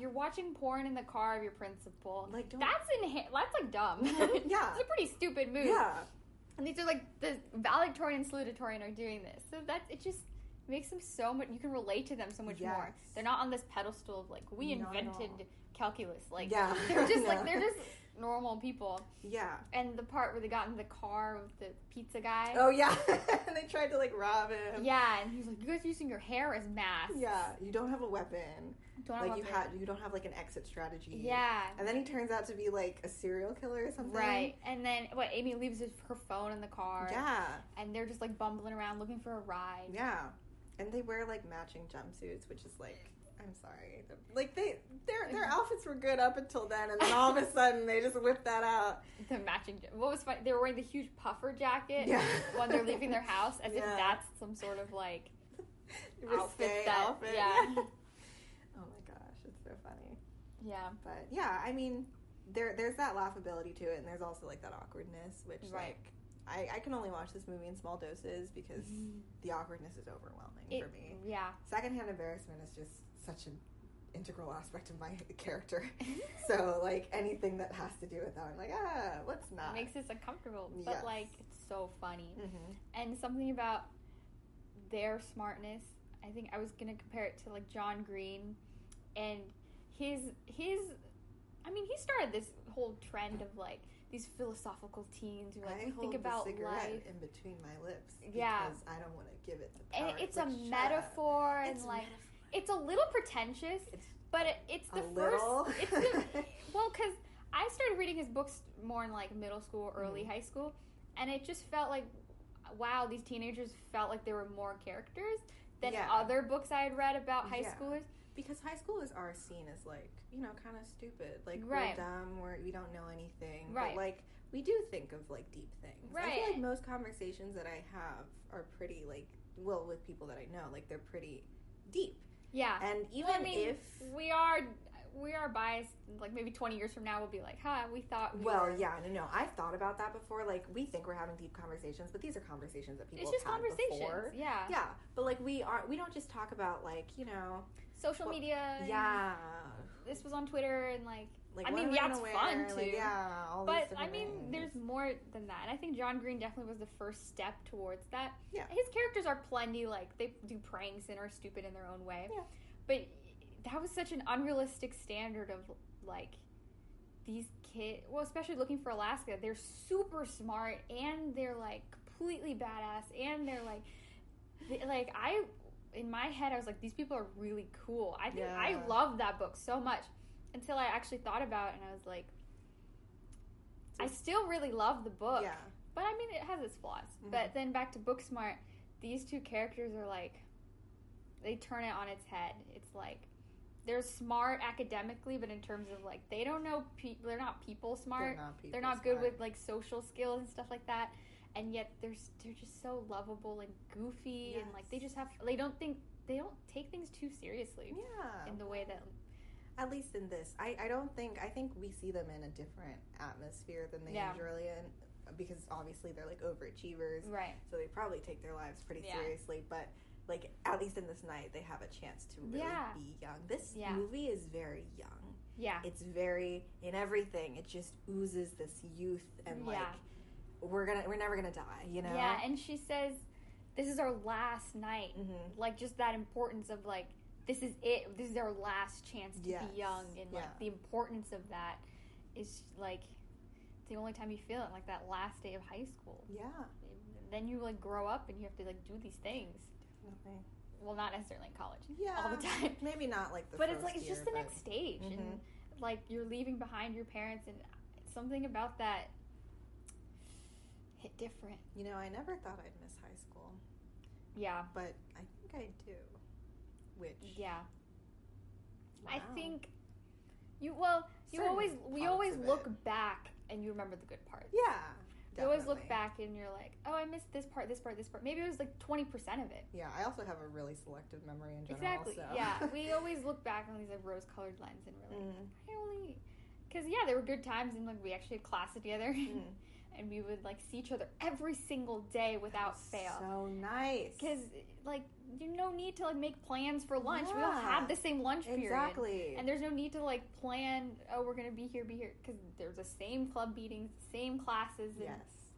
you're watching porn in the car of your principal. Like that's like dumb. Yeah. It's a pretty stupid move. Yeah. And these are like the valedictorian and salutatorian are doing this, so that's it. Just makes them so much, you can relate to them so much more. They're not on this pedestal of like, we invented calculus. Like, they're just like, they're just normal people. Yeah. And the part where they got in the car with the pizza guy. Oh, yeah. And they tried to like rob him. Yeah. And he's like, you guys are using your hair as masks. Yeah. You don't have a weapon. You don't have like an exit strategy. Yeah. And then he turns out to be like a serial killer or something. Right. And then Amy leaves her phone in the car. Yeah. And they're just like bumbling around looking for a ride. Yeah. And they wear like matching jumpsuits, which is like, I'm sorry. Like their outfits were good up until then, and then all of a sudden they just whipped that out. The matching. What was funny? They were wearing the huge puffer jacket when they're leaving their house, as if that's some sort of like outfit. Yeah. Oh my gosh, it's so funny. Yeah, but yeah, I mean, there's that laughability to it, and there's also like that awkwardness, which like. I can only watch this movie in small doses because the awkwardness is overwhelming for me. Yeah. Secondhand embarrassment is just such an integral aspect of my character. So, like, anything that has to do with that, I'm like, let's not. It makes us uncomfortable. But, like, it's so funny. Mm-hmm. And something about their smartness, I think I was going to compare it to, like, John Green and his I mean, he started this whole trend of, like, these philosophical teens who, like, we think about life. I hold the cigarette in between my lips because I don't want to give it the power. And it's a metaphor, and, like, it's a little pretentious, but it's the first... Well, because I started reading his books more in, like, middle school, early high school, and it just felt like, wow, these teenagers felt like they were more characters than other books I had read about high schoolers. Because high schoolers are seen as, like, you know, kind of stupid. Like, we're dumb, we don't know anything. Right. But, like, we do think of, like, deep things. Right. I feel like most conversations that I have are pretty, like, well, with people that I know, like, they're pretty deep. Yeah. And even if... We are biased, like, maybe 20 years from now we'll be like, we thought we were... I've thought about that before. Like, we think we're having deep conversations, but these are conversations that people have had before. It's just conversations, Yeah, but, like, we don't just talk about, like, you know... Social media. Yeah. This was on Twitter, and, like I mean, yeah, it's fun, too. Like, yeah, all these different things. There's more than that. And I think John Green definitely was the first step towards that. Yeah. His characters are plenty, like, they do pranks and are stupid in their own way. Yeah. But... that was such an unrealistic standard of, like, these kids... Well, especially Looking for Alaska. They're super smart, and they're, like, completely badass, and they're, like... In my head, I was like, these people are really cool. I think I loved that book so much until I actually thought about it, and I was like... I still really love the book. Yeah. But, I mean, it has its flaws. Mm-hmm. But then back to Booksmart, these two characters are, like... They turn it on its head. It's, like... They're smart academically, but in terms of, like, they don't know people. They're not people smart. They're not good with, like, social skills and stuff like that. And yet they're just so lovable and goofy. Yes. And, like, they just they don't take things too seriously. Yeah. In the way that. At least in this. I think we see them in a different atmosphere than they usually in. Because, obviously, they're, like, overachievers. Right. So they probably take their lives pretty seriously. But... Like, at least in this night, they have a chance to really be young. This movie is very young. Yeah. It's very, in everything, it just oozes this youth and, like, we're never gonna die, you know? Yeah, and she says, this is our last night. Mm-hmm. Like, just that importance of, like, this is it. This is our last chance to be young. And, like, the importance of that is, like, it's the only time you feel it, like, that last day of high school. Yeah. And then you, like, grow up and you have to, like, do these things. Okay. Well, not necessarily in college. Yeah. All the time. Maybe not like the first year. But it's like, it's just the next stage. Mm-hmm. And, like, you're leaving behind your parents, and something about that hit different. You know, I never thought I'd miss high school. Yeah. But I think I do. Which. Yeah. Wow. I think we always look back and you remember the good parts. Yeah. Definitely. You always look back and you're like, oh, I missed this part, this part, this part. Maybe it was like 20% of it. Yeah, I also have a really selective memory in general. Exactly, so. Yeah. We always look back on these like rose-colored lines and we're like, because there were good times, and like we actually had class together and we would like see each other every single day without fail. So nice. Because like you no need to like make plans for lunch. Yeah. We all have the same lunch period. Exactly. And there's no need to like plan, oh, we're going to be here, because there's the same club meetings, the same classes. And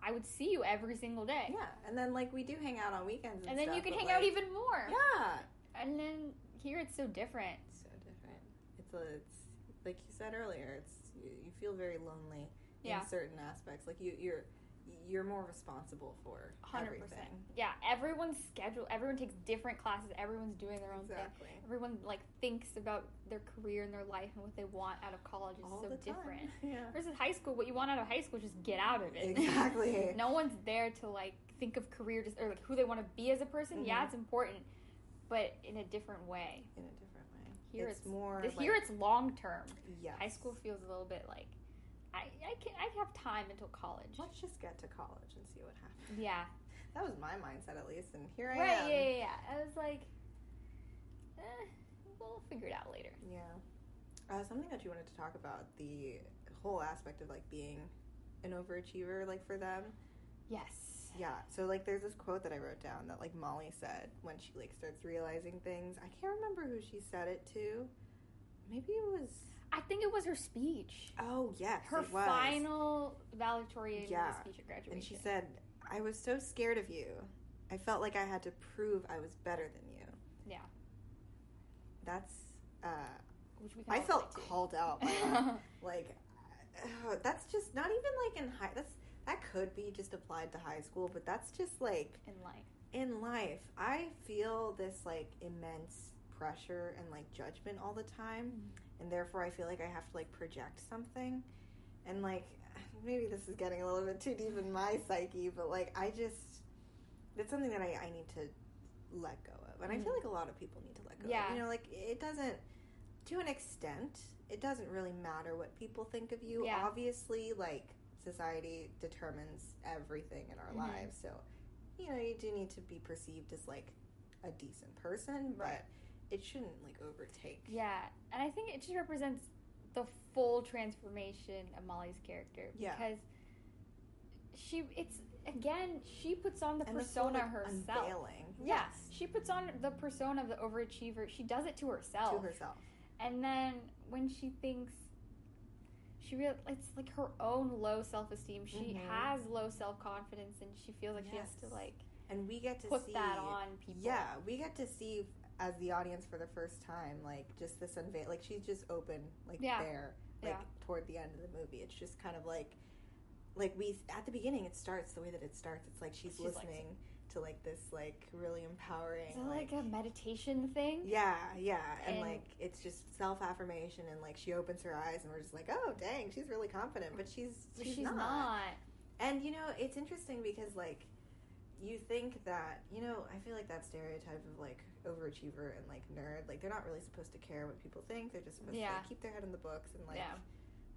I would see you every single day. Yeah, and then, like, we do hang out on weekends and stuff, then you can hang out even more. Yeah. And then here it's so different. So different. It's like you said earlier, you feel very lonely in certain aspects. Like, you're more responsible for 100%. Everything. Yeah, everyone's schedule. Everyone takes different classes. Everyone's doing their own thing. Everyone, like, thinks about their career and their life and what they want out of college is so different. Yeah. Versus high school, what you want out of high school is just get out of it. Exactly. No one's there to, like, think of career or, like, who they want to be as a person. Mm-hmm. Yeah, it's important, but in a different way. In a different way. Here it's more... Here it's long-term. Yes. High school feels a little bit like... I have time until college. Let's just get to college and see what happens. Yeah. That was my mindset, at least, and here I am. Right, yeah. I was like, we'll figure it out later. Yeah. Something that you wanted to talk about, the whole aspect of, like, being an overachiever, like, for them. Yes. Yeah. So, like, there's this quote that I wrote down that, like, Molly said when she, like, starts realizing things. I can't remember who she said it to. Maybe it was... I think it was her speech. Oh, yes, her final valedictorian speech at graduation. And she said, I was so scared of you. I felt like I had to prove I was better than you. Yeah. That's... Which we I felt called out by that. Like, that's just not even, like, in high... That could be just applied to high school, but that's just, like... In life. In life. I feel this, like, immense... pressure and, like, judgment all the time, mm-hmm. and therefore I feel like I have to, like, project something, and, like, maybe this is getting a little bit too deep in my psyche, but, like, it's something that I need to let go of, and mm-hmm. I feel like a lot of people need to let go of, you know, like, it doesn't, to an extent, it doesn't really matter what people think of you, obviously, like, society determines everything in our mm-hmm. lives, so, you know, you do need to be perceived as, like, a decent person, right. but it shouldn't, like, overtake. Yeah, and I think it just represents the full transformation of Molly's character. Yeah. Because she puts on the persona herself. Unveiling. Yes. She puts on the persona of the overachiever. She does it to herself. And then when she thinks, it's, like, her own low self-esteem. She mm-hmm. has low self-confidence, and she feels like she has to, like, and we get to put that on people. Yeah, we get to see... as the audience for the first time, like, just this unveil, like, she's just open, like, there, like, toward the end of the movie. It's just kind of like, we, at the beginning, it starts the way that it starts. It's like she's listening to, like, this, like, really empowering. Is it like a meditation thing? Yeah, yeah. And, like, it's just self-affirmation, and, like, she opens her eyes, and we're just like, oh, dang, she's really confident, but she's not. And, you know, it's interesting because, like, you think that, you know, I feel like that stereotype of, like, overachiever and, like, nerd, like, they're not really supposed to care what people think. They're just supposed to, like, keep their head in the books and, like,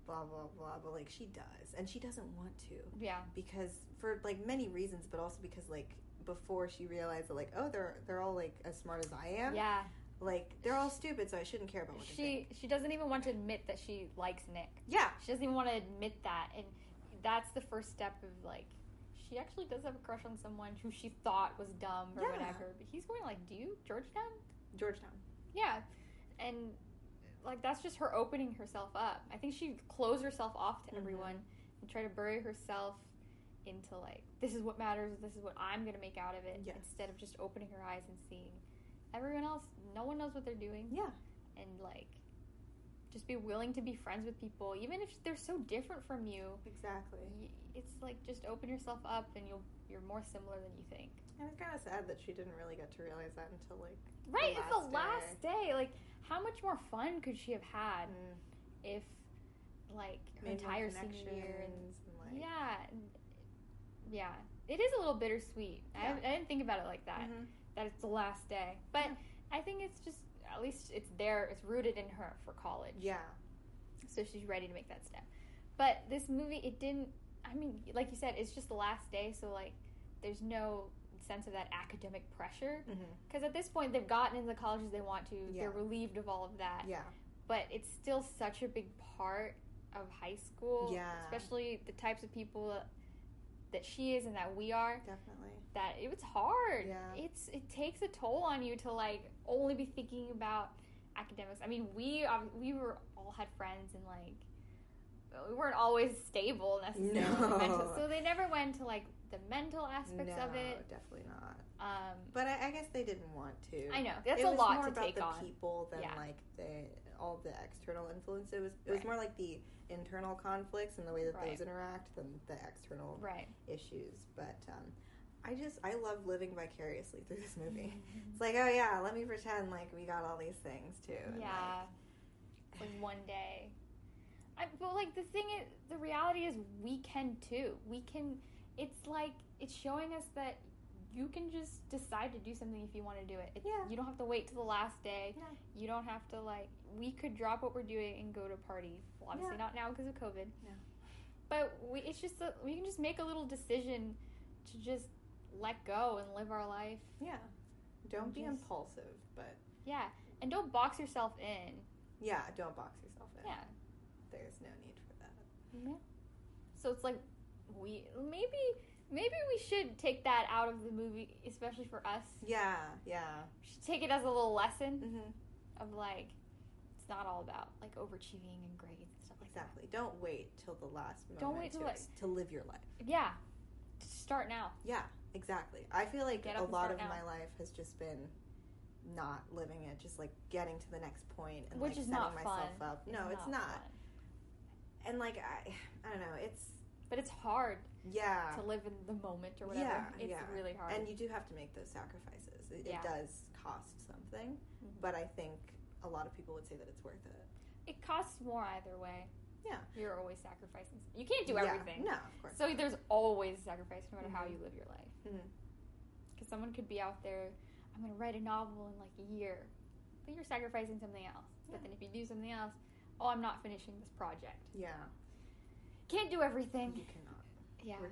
blah, blah, blah. But, like, she does. And she doesn't want to. Yeah. Because, for, like, many reasons, but also because, like, before she realized that, like, oh, they're all, like, as smart as I am. Yeah. Like, they're all stupid, so I shouldn't care about what they think. She doesn't even want to admit that she likes Nick. Yeah. She doesn't even want to admit that. And that's the first step of, like... She actually does have a crush on someone who she thought was dumb or whatever, but he's going, like, Duke? Georgetown? Georgetown. Yeah. And, like, that's just her opening herself up. I think she closed herself off to mm-hmm. everyone and tried to bury herself into, like, this is what matters, this is what I'm going to make out of it, instead of just opening her eyes and seeing everyone else. No one knows what they're doing. Yeah. And, like... just be willing to be friends with people, even if they're so different from you. Exactly. It's like, just open yourself up, and you're more similar than you think. And it's kind of sad that she didn't really get to realize that until, like, right, it's the last day. Like, how much more fun could she have had if, like, her entire senior year and like... yeah, it is a little bittersweet. Yeah. I didn't think about it like that. Mm-hmm. That it's the last day, but I think it's just. At least it's there, it's rooted in her for college. Yeah. So she's ready to make that step. But this movie, like you said, it's just the last day, so, like, there's no sense of that academic pressure. Because at this point, they've gotten into the colleges they want to. Yeah. They're relieved of all of that. Yeah. But it's still such a big part of high school. Yeah. Especially the types of people that she is and that we are. Definitely. That it's hard. Yeah. It takes a toll on you to, like, only be thinking about academics. I mean, we were all had friends in, like, we weren't always stable necessarily. No. So they never went to like the mental aspects of it. No, definitely not. But I guess they didn't want to. I know that's a lot to take on. It was more about the people than like all the external influence. It was more like the internal conflicts and the way that those interact than the external issues. But I love living vicariously through this movie. It's like, oh yeah, let me pretend like we got all these things too. And, yeah, like one day. But like the thing is, the reality is we can too. We can. It's like it's showing us that you can just decide to do something if you want to do it. You don't have to wait till the last day. Yeah. You don't have to like. We could drop what we're doing and go to a party. Well, obviously not now because of COVID. No. But we can just make a little decision to just let go and live our life. Yeah. Don't be impulsive, but and don't box yourself in. Yeah, don't box yourself in. Yeah. There's no need for that. Yeah. So it's like we maybe we should take that out of the movie, especially for us. Yeah, yeah. We should take it as a little lesson of like it's not all about like overachieving and grades and stuff like that. Exactly. Don't wait till the last moment. Don't wait till to live your life. Yeah. Start now. Yeah, exactly. I feel like a lot of my life has just been not living it, just like getting to the next point and like setting myself up. No, it's not. And like I don't know, it's hard. Yeah. To live in the moment or whatever. Yeah, it's really hard. And you do have to make those sacrifices. It does cost something, but I think a lot of people would say that it's worth it. It costs more either way. Yeah. You're always sacrificing. You can't do everything. No, of course. So there's always a sacrifice no matter how you live your life. Because someone could be out there, I'm going to write a novel in like a year. But you're sacrificing something else. Yeah. But then if you do something else, I'm not finishing this project. Yeah. Can't do everything. You cannot. Yeah. We're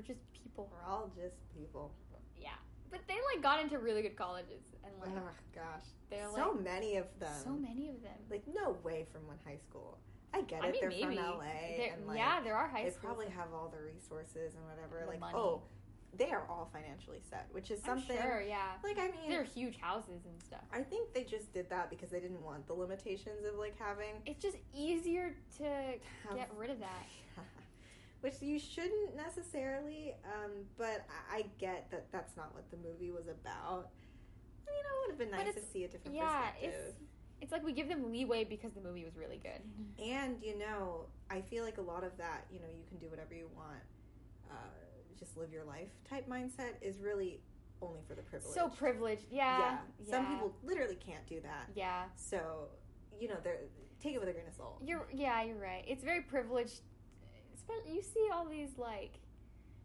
just people. We're all just people. Yeah. But they like got into really good colleges and like so many of them. Like no way from one high school. I get it. I mean, they're maybe. From LA. And, like, there are high schools. They probably have all the resources and whatever. And like money. They are all financially set, which is something. I'm sure, yeah. Like, I mean, they're huge houses and stuff. I think they just did that because they didn't want the limitations of like having. It's just easier to get rid of that, which you shouldn't necessarily. But I get that that's not what the movie was about. You know, it would have been nice to see a different perspective. It's like we give them leeway because the movie was really good. And, you know, I feel like a lot of that, you know, you can do whatever you want, just live your life type mindset is really only for the privileged. So privileged, yeah. Some people literally can't do that. Yeah. So, you know, take it with a grain of salt. You're right. It's very privileged. You see all these, like,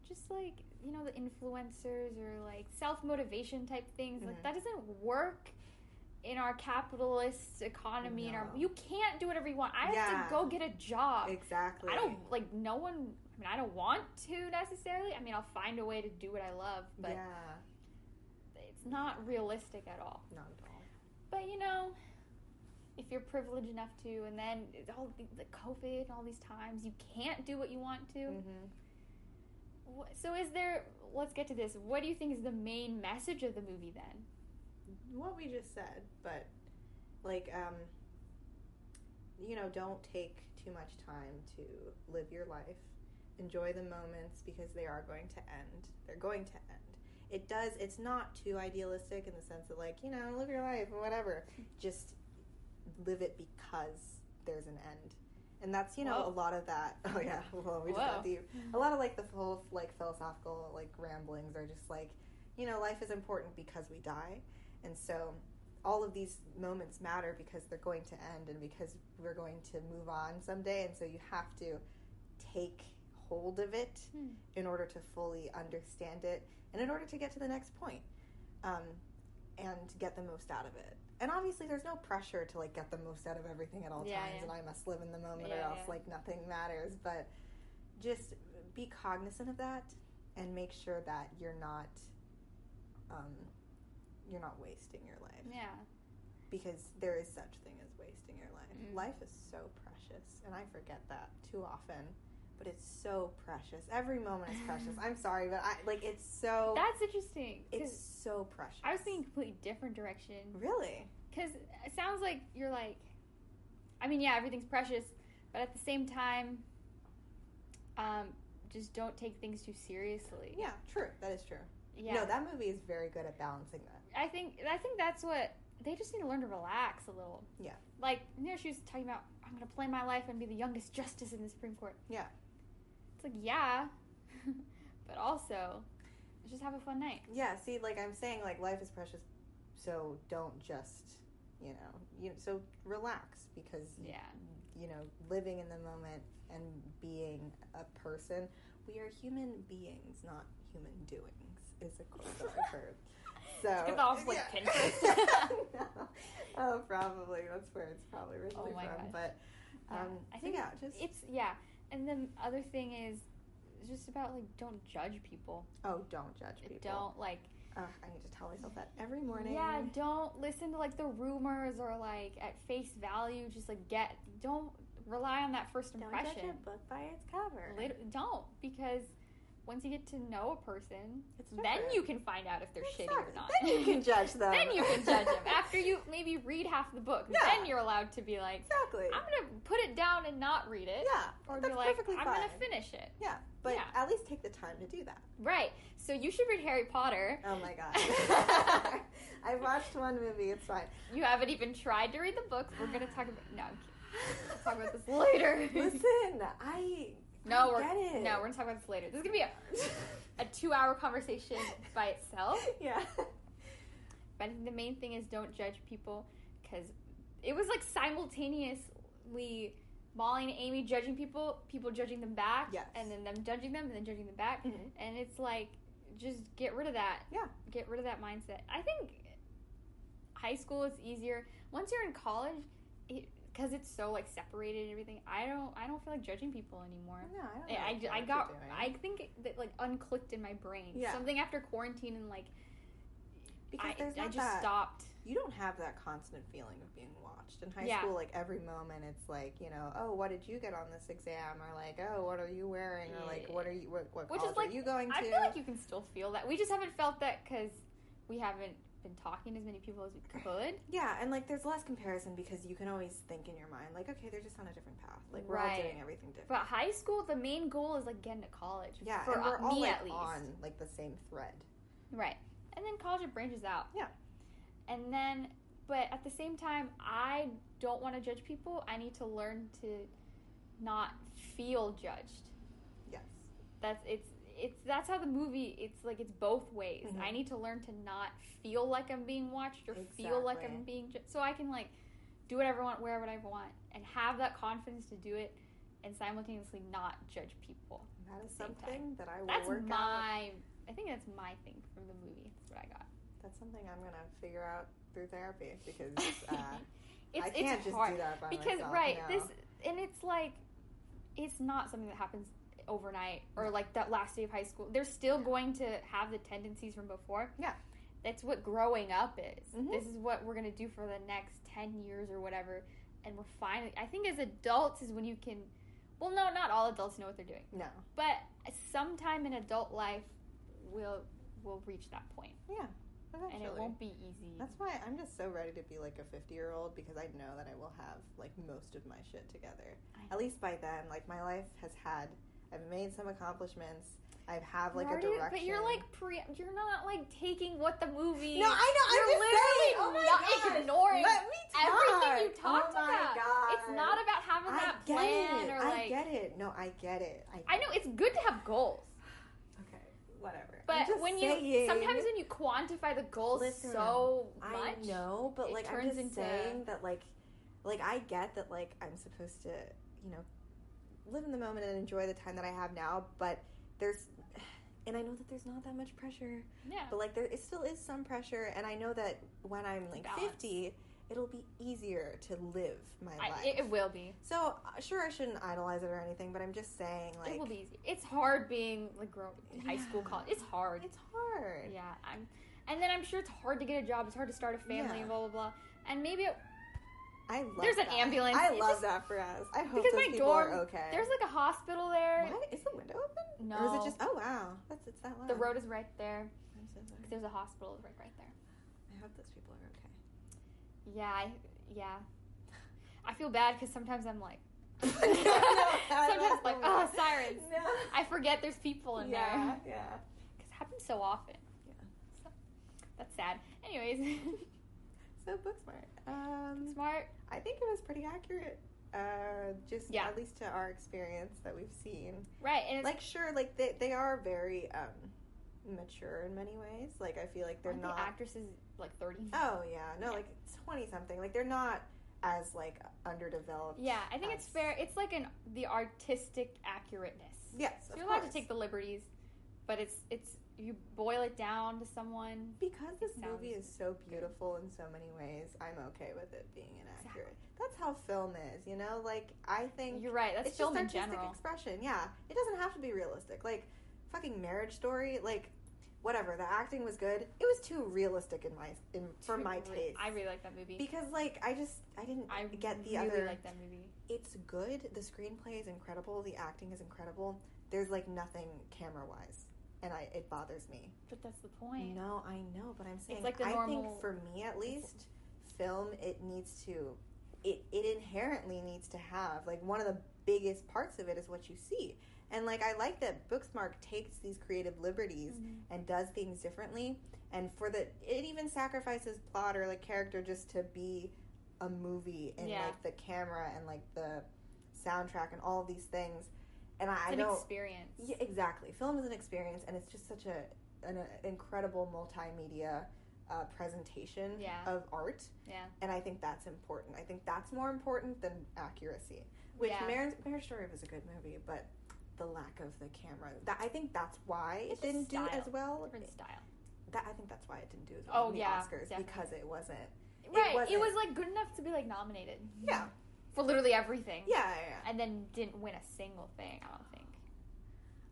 just like, you know, the influencers or, like, self-motivation type things. Like, that doesn't work in our capitalist economy, you can't do whatever you want. I have to go get a job. Exactly. I don't want to necessarily. I mean, I'll find a way to do what I love, but it's not realistic at all. Not at all. But, you know, if you're privileged enough to, and then all the COVID and all these times, you can't do what you want to. So let's get to this. What do you think is the main message of the movie then? What we just said, but like you know, don't take too much time to live your life. Enjoy the moments because they are going to end. It's not too idealistic in the sense that like, you know, live your life or whatever. Just live it because there's an end. And that's, you know, a lot of that. Oh yeah, well we just got deep. A lot of like the whole like philosophical like ramblings are just like, you know, life is important because we die. And so all of these moments matter because they're going to end and because we're going to move on someday. And so you have to take hold of it in order to fully understand it and in order to get to the next point and get the most out of it. And obviously there's no pressure to, like, get the most out of everything at all times and I must live in the moment or else, like, nothing matters. But just be cognizant of that and make sure that you're not wasting your life. Yeah. Because there is such thing as wasting your life. Mm-hmm. Life is so precious, and I forget that too often, but it's so precious. Every moment is precious. I'm sorry, but it's so... That's interesting. It's so precious. I was thinking a completely different direction. Really? Because it sounds like you're like... I mean, yeah, everything's precious, But at the same time, just don't take things too seriously. Yeah, true. That is true. Yeah. No, that movie is very good at balancing that. I think that's what they just need to learn to relax a little. Yeah. Like, you know, she was talking about, I'm going to play my life and be the youngest justice in the Supreme Court. Yeah. It's like, yeah, but also, just have a fun night. Yeah, see, like I'm saying, like, life is precious, so don't just, so relax, because, yeah, living in the moment and being a person, we are human beings, not human doings, is a quote that I've heard. So, it's off like Pinterest. No. Oh, probably. That's where it's probably originally from. Gosh. But, I think And the other thing is, it's just about, like, don't judge people. Oh, don't judge people. Don't, like... I need to tell myself that every morning. Yeah, don't listen to, like, the rumors or, like, at face value. Just, like, don't rely on that first impression. Don't judge a book by its cover. Don't, because once you get to know a person, then you can find out if they're shitty or not. Then you can judge them. Then you can judge them. After you maybe read half the book, then you're allowed to be like, I'm going to put it down and not read it. Yeah, or be like, I'm going to finish it. Yeah, but at least take the time to do that. Right. So you should read Harry Potter. Oh, my God. I watched one movie. It's fine. You haven't even tried to read the books. We're going to talk about... No, I'm kidding. We'll talk about this later. Listen, we're going to talk about this later. This is going to be a 2-hour conversation by itself. Yeah. But I think the main thing is don't judge people, because it was like simultaneously Molly and Amy judging people judging them back, yes, and then them judging them and then judging them back. Mm-hmm. And it's like, just get rid of that. Yeah. Get rid of that mindset. I think high school is easier. Once you're in college, because it's so, like, separated and everything, I don't feel like judging people anymore. No, I don't. I think that, like, unclicked in my brain. Yeah. Something after quarantine and, like, because I just stopped. You don't have that constant feeling of being watched in high school. Like, every moment, it's like, oh, what did you get on this exam? Or like, oh, what are you wearing? Or like, what are you? What college are you going to? I feel like you can still feel that. We just haven't felt that because we haven't been talking to as many people as we could. Yeah, and, like, there's less comparison because you can always think in your mind, like, okay, they're just on a different path. Like, we're all doing everything different. But high school, the main goal is, like, getting to college. Yeah, for we're all, like, at least on, like, the same thread. Right. And then college, it branches out. Yeah. And then, but at the same time, I don't want to judge people. I need to learn to not feel judged. Yes. That's how the movie, it's like, it's both ways. Mm-hmm. I need to learn to not feel like I'm being watched or feel like I'm being judged. So I can, like, do whatever I want, wear whatever I want, and have that confidence to do it and simultaneously not judge people. That is something that I will work out. I think that's my thing from the movie. That's what I got. That's something I'm going to figure out through therapy because I can't just do that by myself. Because, and it's like, it's not something that happens overnight or like that last day of high school. They're still going to have the tendencies from before. Yeah. That's what growing up is. Mm-hmm. This is what we're going to do for the next 10 years or whatever. And we're finally, I think as adults is when you can, well, no, not all adults know what they're doing. No. But sometime in adult life, we'll reach that point. Yeah. Eventually. And it won't be easy. That's why I'm just so ready to be like a 50-year-old because I know that I will have like most of my shit together. At least by then, like my life has had... I've made some accomplishments. I have, like, a direction. But you're, like, you're not, like, taking what the movie... No, I know. I'm literally not ignoring everything you talked about. God. It's not about having that plan or, like... I get it. No, I get it. I know. It's good to have goals. Okay. Whatever. But sometimes when you quantify the goals so much... I know, but, like, I'm just saying that, like, I get that, like, I'm supposed to, live in the moment and enjoy the time that I have now, but I know that there's not that much pressure. Yeah. But, like, it still is some pressure, and I know that when I'm, like, 50, it'll be easier to live my life. It will be. So, sure, I shouldn't idolize it or anything, but I'm just saying, like... It will be easy. It's hard being, like, high school, college. It's hard. It's hard. Yeah. And then I'm sure it's hard to get a job. It's hard to start a family and blah, blah, blah. And maybe... There's an ambulance. I love that for us. I hope those people are okay. There's like a hospital there. What? Is the window open? No. Or is it just, oh wow. It's that loud. The road is right there. I'm so sorry. There's a hospital right there. I hope those people are okay. Yeah. I feel bad because sometimes I'm like, Sometimes like, oh, sirens. No. I forget there's people in there. Yeah. Because it happens so often. Yeah. So, that's sad. Anyways. So Booksmart. Booksmart. I think it was pretty accurate. At least to our experience that we've seen. Right. And it's, like, sure, like, they are very mature in many ways. Like, I feel like they're not... the actresses, like, 30? Oh, yeah. No, like, 20-something. Like, they're not as, like, underdeveloped. Yeah, I think it's fair. It's, like, the artistic accurateness. Yes, so you're allowed to take the liberties, but it's you boil it down to someone. Because this movie is so beautiful in so many ways, I'm okay with it being inaccurate. Exactly. That's how film is, you know? Like, I think... You're right, that's film in general. It's just artistic expression, yeah. It doesn't have to be realistic. Like, fucking Marriage Story, like... Whatever, the acting was good. It was too realistic for my taste. I really like that movie. Because, like, I like that movie. It's good. The screenplay is incredible. The acting is incredible. There's, like, nothing camera-wise. And it bothers me. But that's the point. No, I know, but I'm saying... It's like the normal... I think, for me at least, film, it needs to... It inherently needs to have, like, one of the biggest parts of it is what you see. And, like, I like that Booksmart takes these creative liberties and does things differently. And it even sacrifices plot or, like, character just to be a movie and, like, the camera and, like, the soundtrack and all these things. And it's an experience. Yeah, exactly. Film is an experience, and it's just such an incredible multimedia presentation of art. Yeah. And I think that's important. I think that's more important than accuracy. Which Marriage Story was a good movie, but... the lack of the camera. I think that's why it didn't do as well. Different style. I think that's why it didn't do as well in the Oscars. Definitely. Because it wasn't... Right. It was, like, good enough to be, like, nominated. Yeah. For literally everything. Yeah. And then didn't win a single thing, I don't think.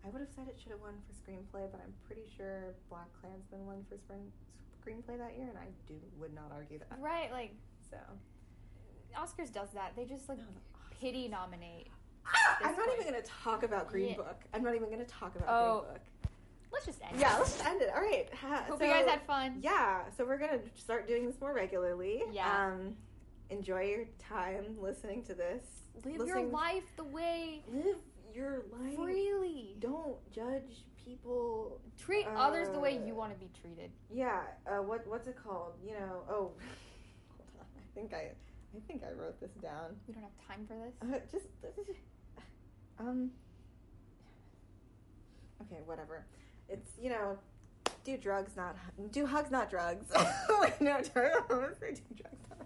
I would have said it should have won for screenplay, but I'm pretty sure Black Klansman won for screenplay that year, and I would not argue that. Right, like... So... Oscars does that. They just, like, pity nominate... I'm not even going to talk about Green Book. Green Book. Let's just end it. Yeah, let's just end it. All right. Hope you guys had fun. Yeah. So we're going to start doing this more regularly. Yeah. Enjoy your time listening to this. Live your life freely. Don't judge people. Treat others the way you want to be treated. Yeah. What's it called? You know. Oh. Hold on. I think I wrote this down. We don't have time for this. Okay, whatever. It's, you know, do hugs, not drugs. Wait, no, I was going to say do drugs, not hugs.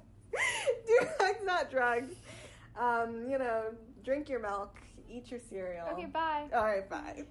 Do hugs, not drugs. You know, drink your milk, eat your cereal. Okay, bye. All right, bye.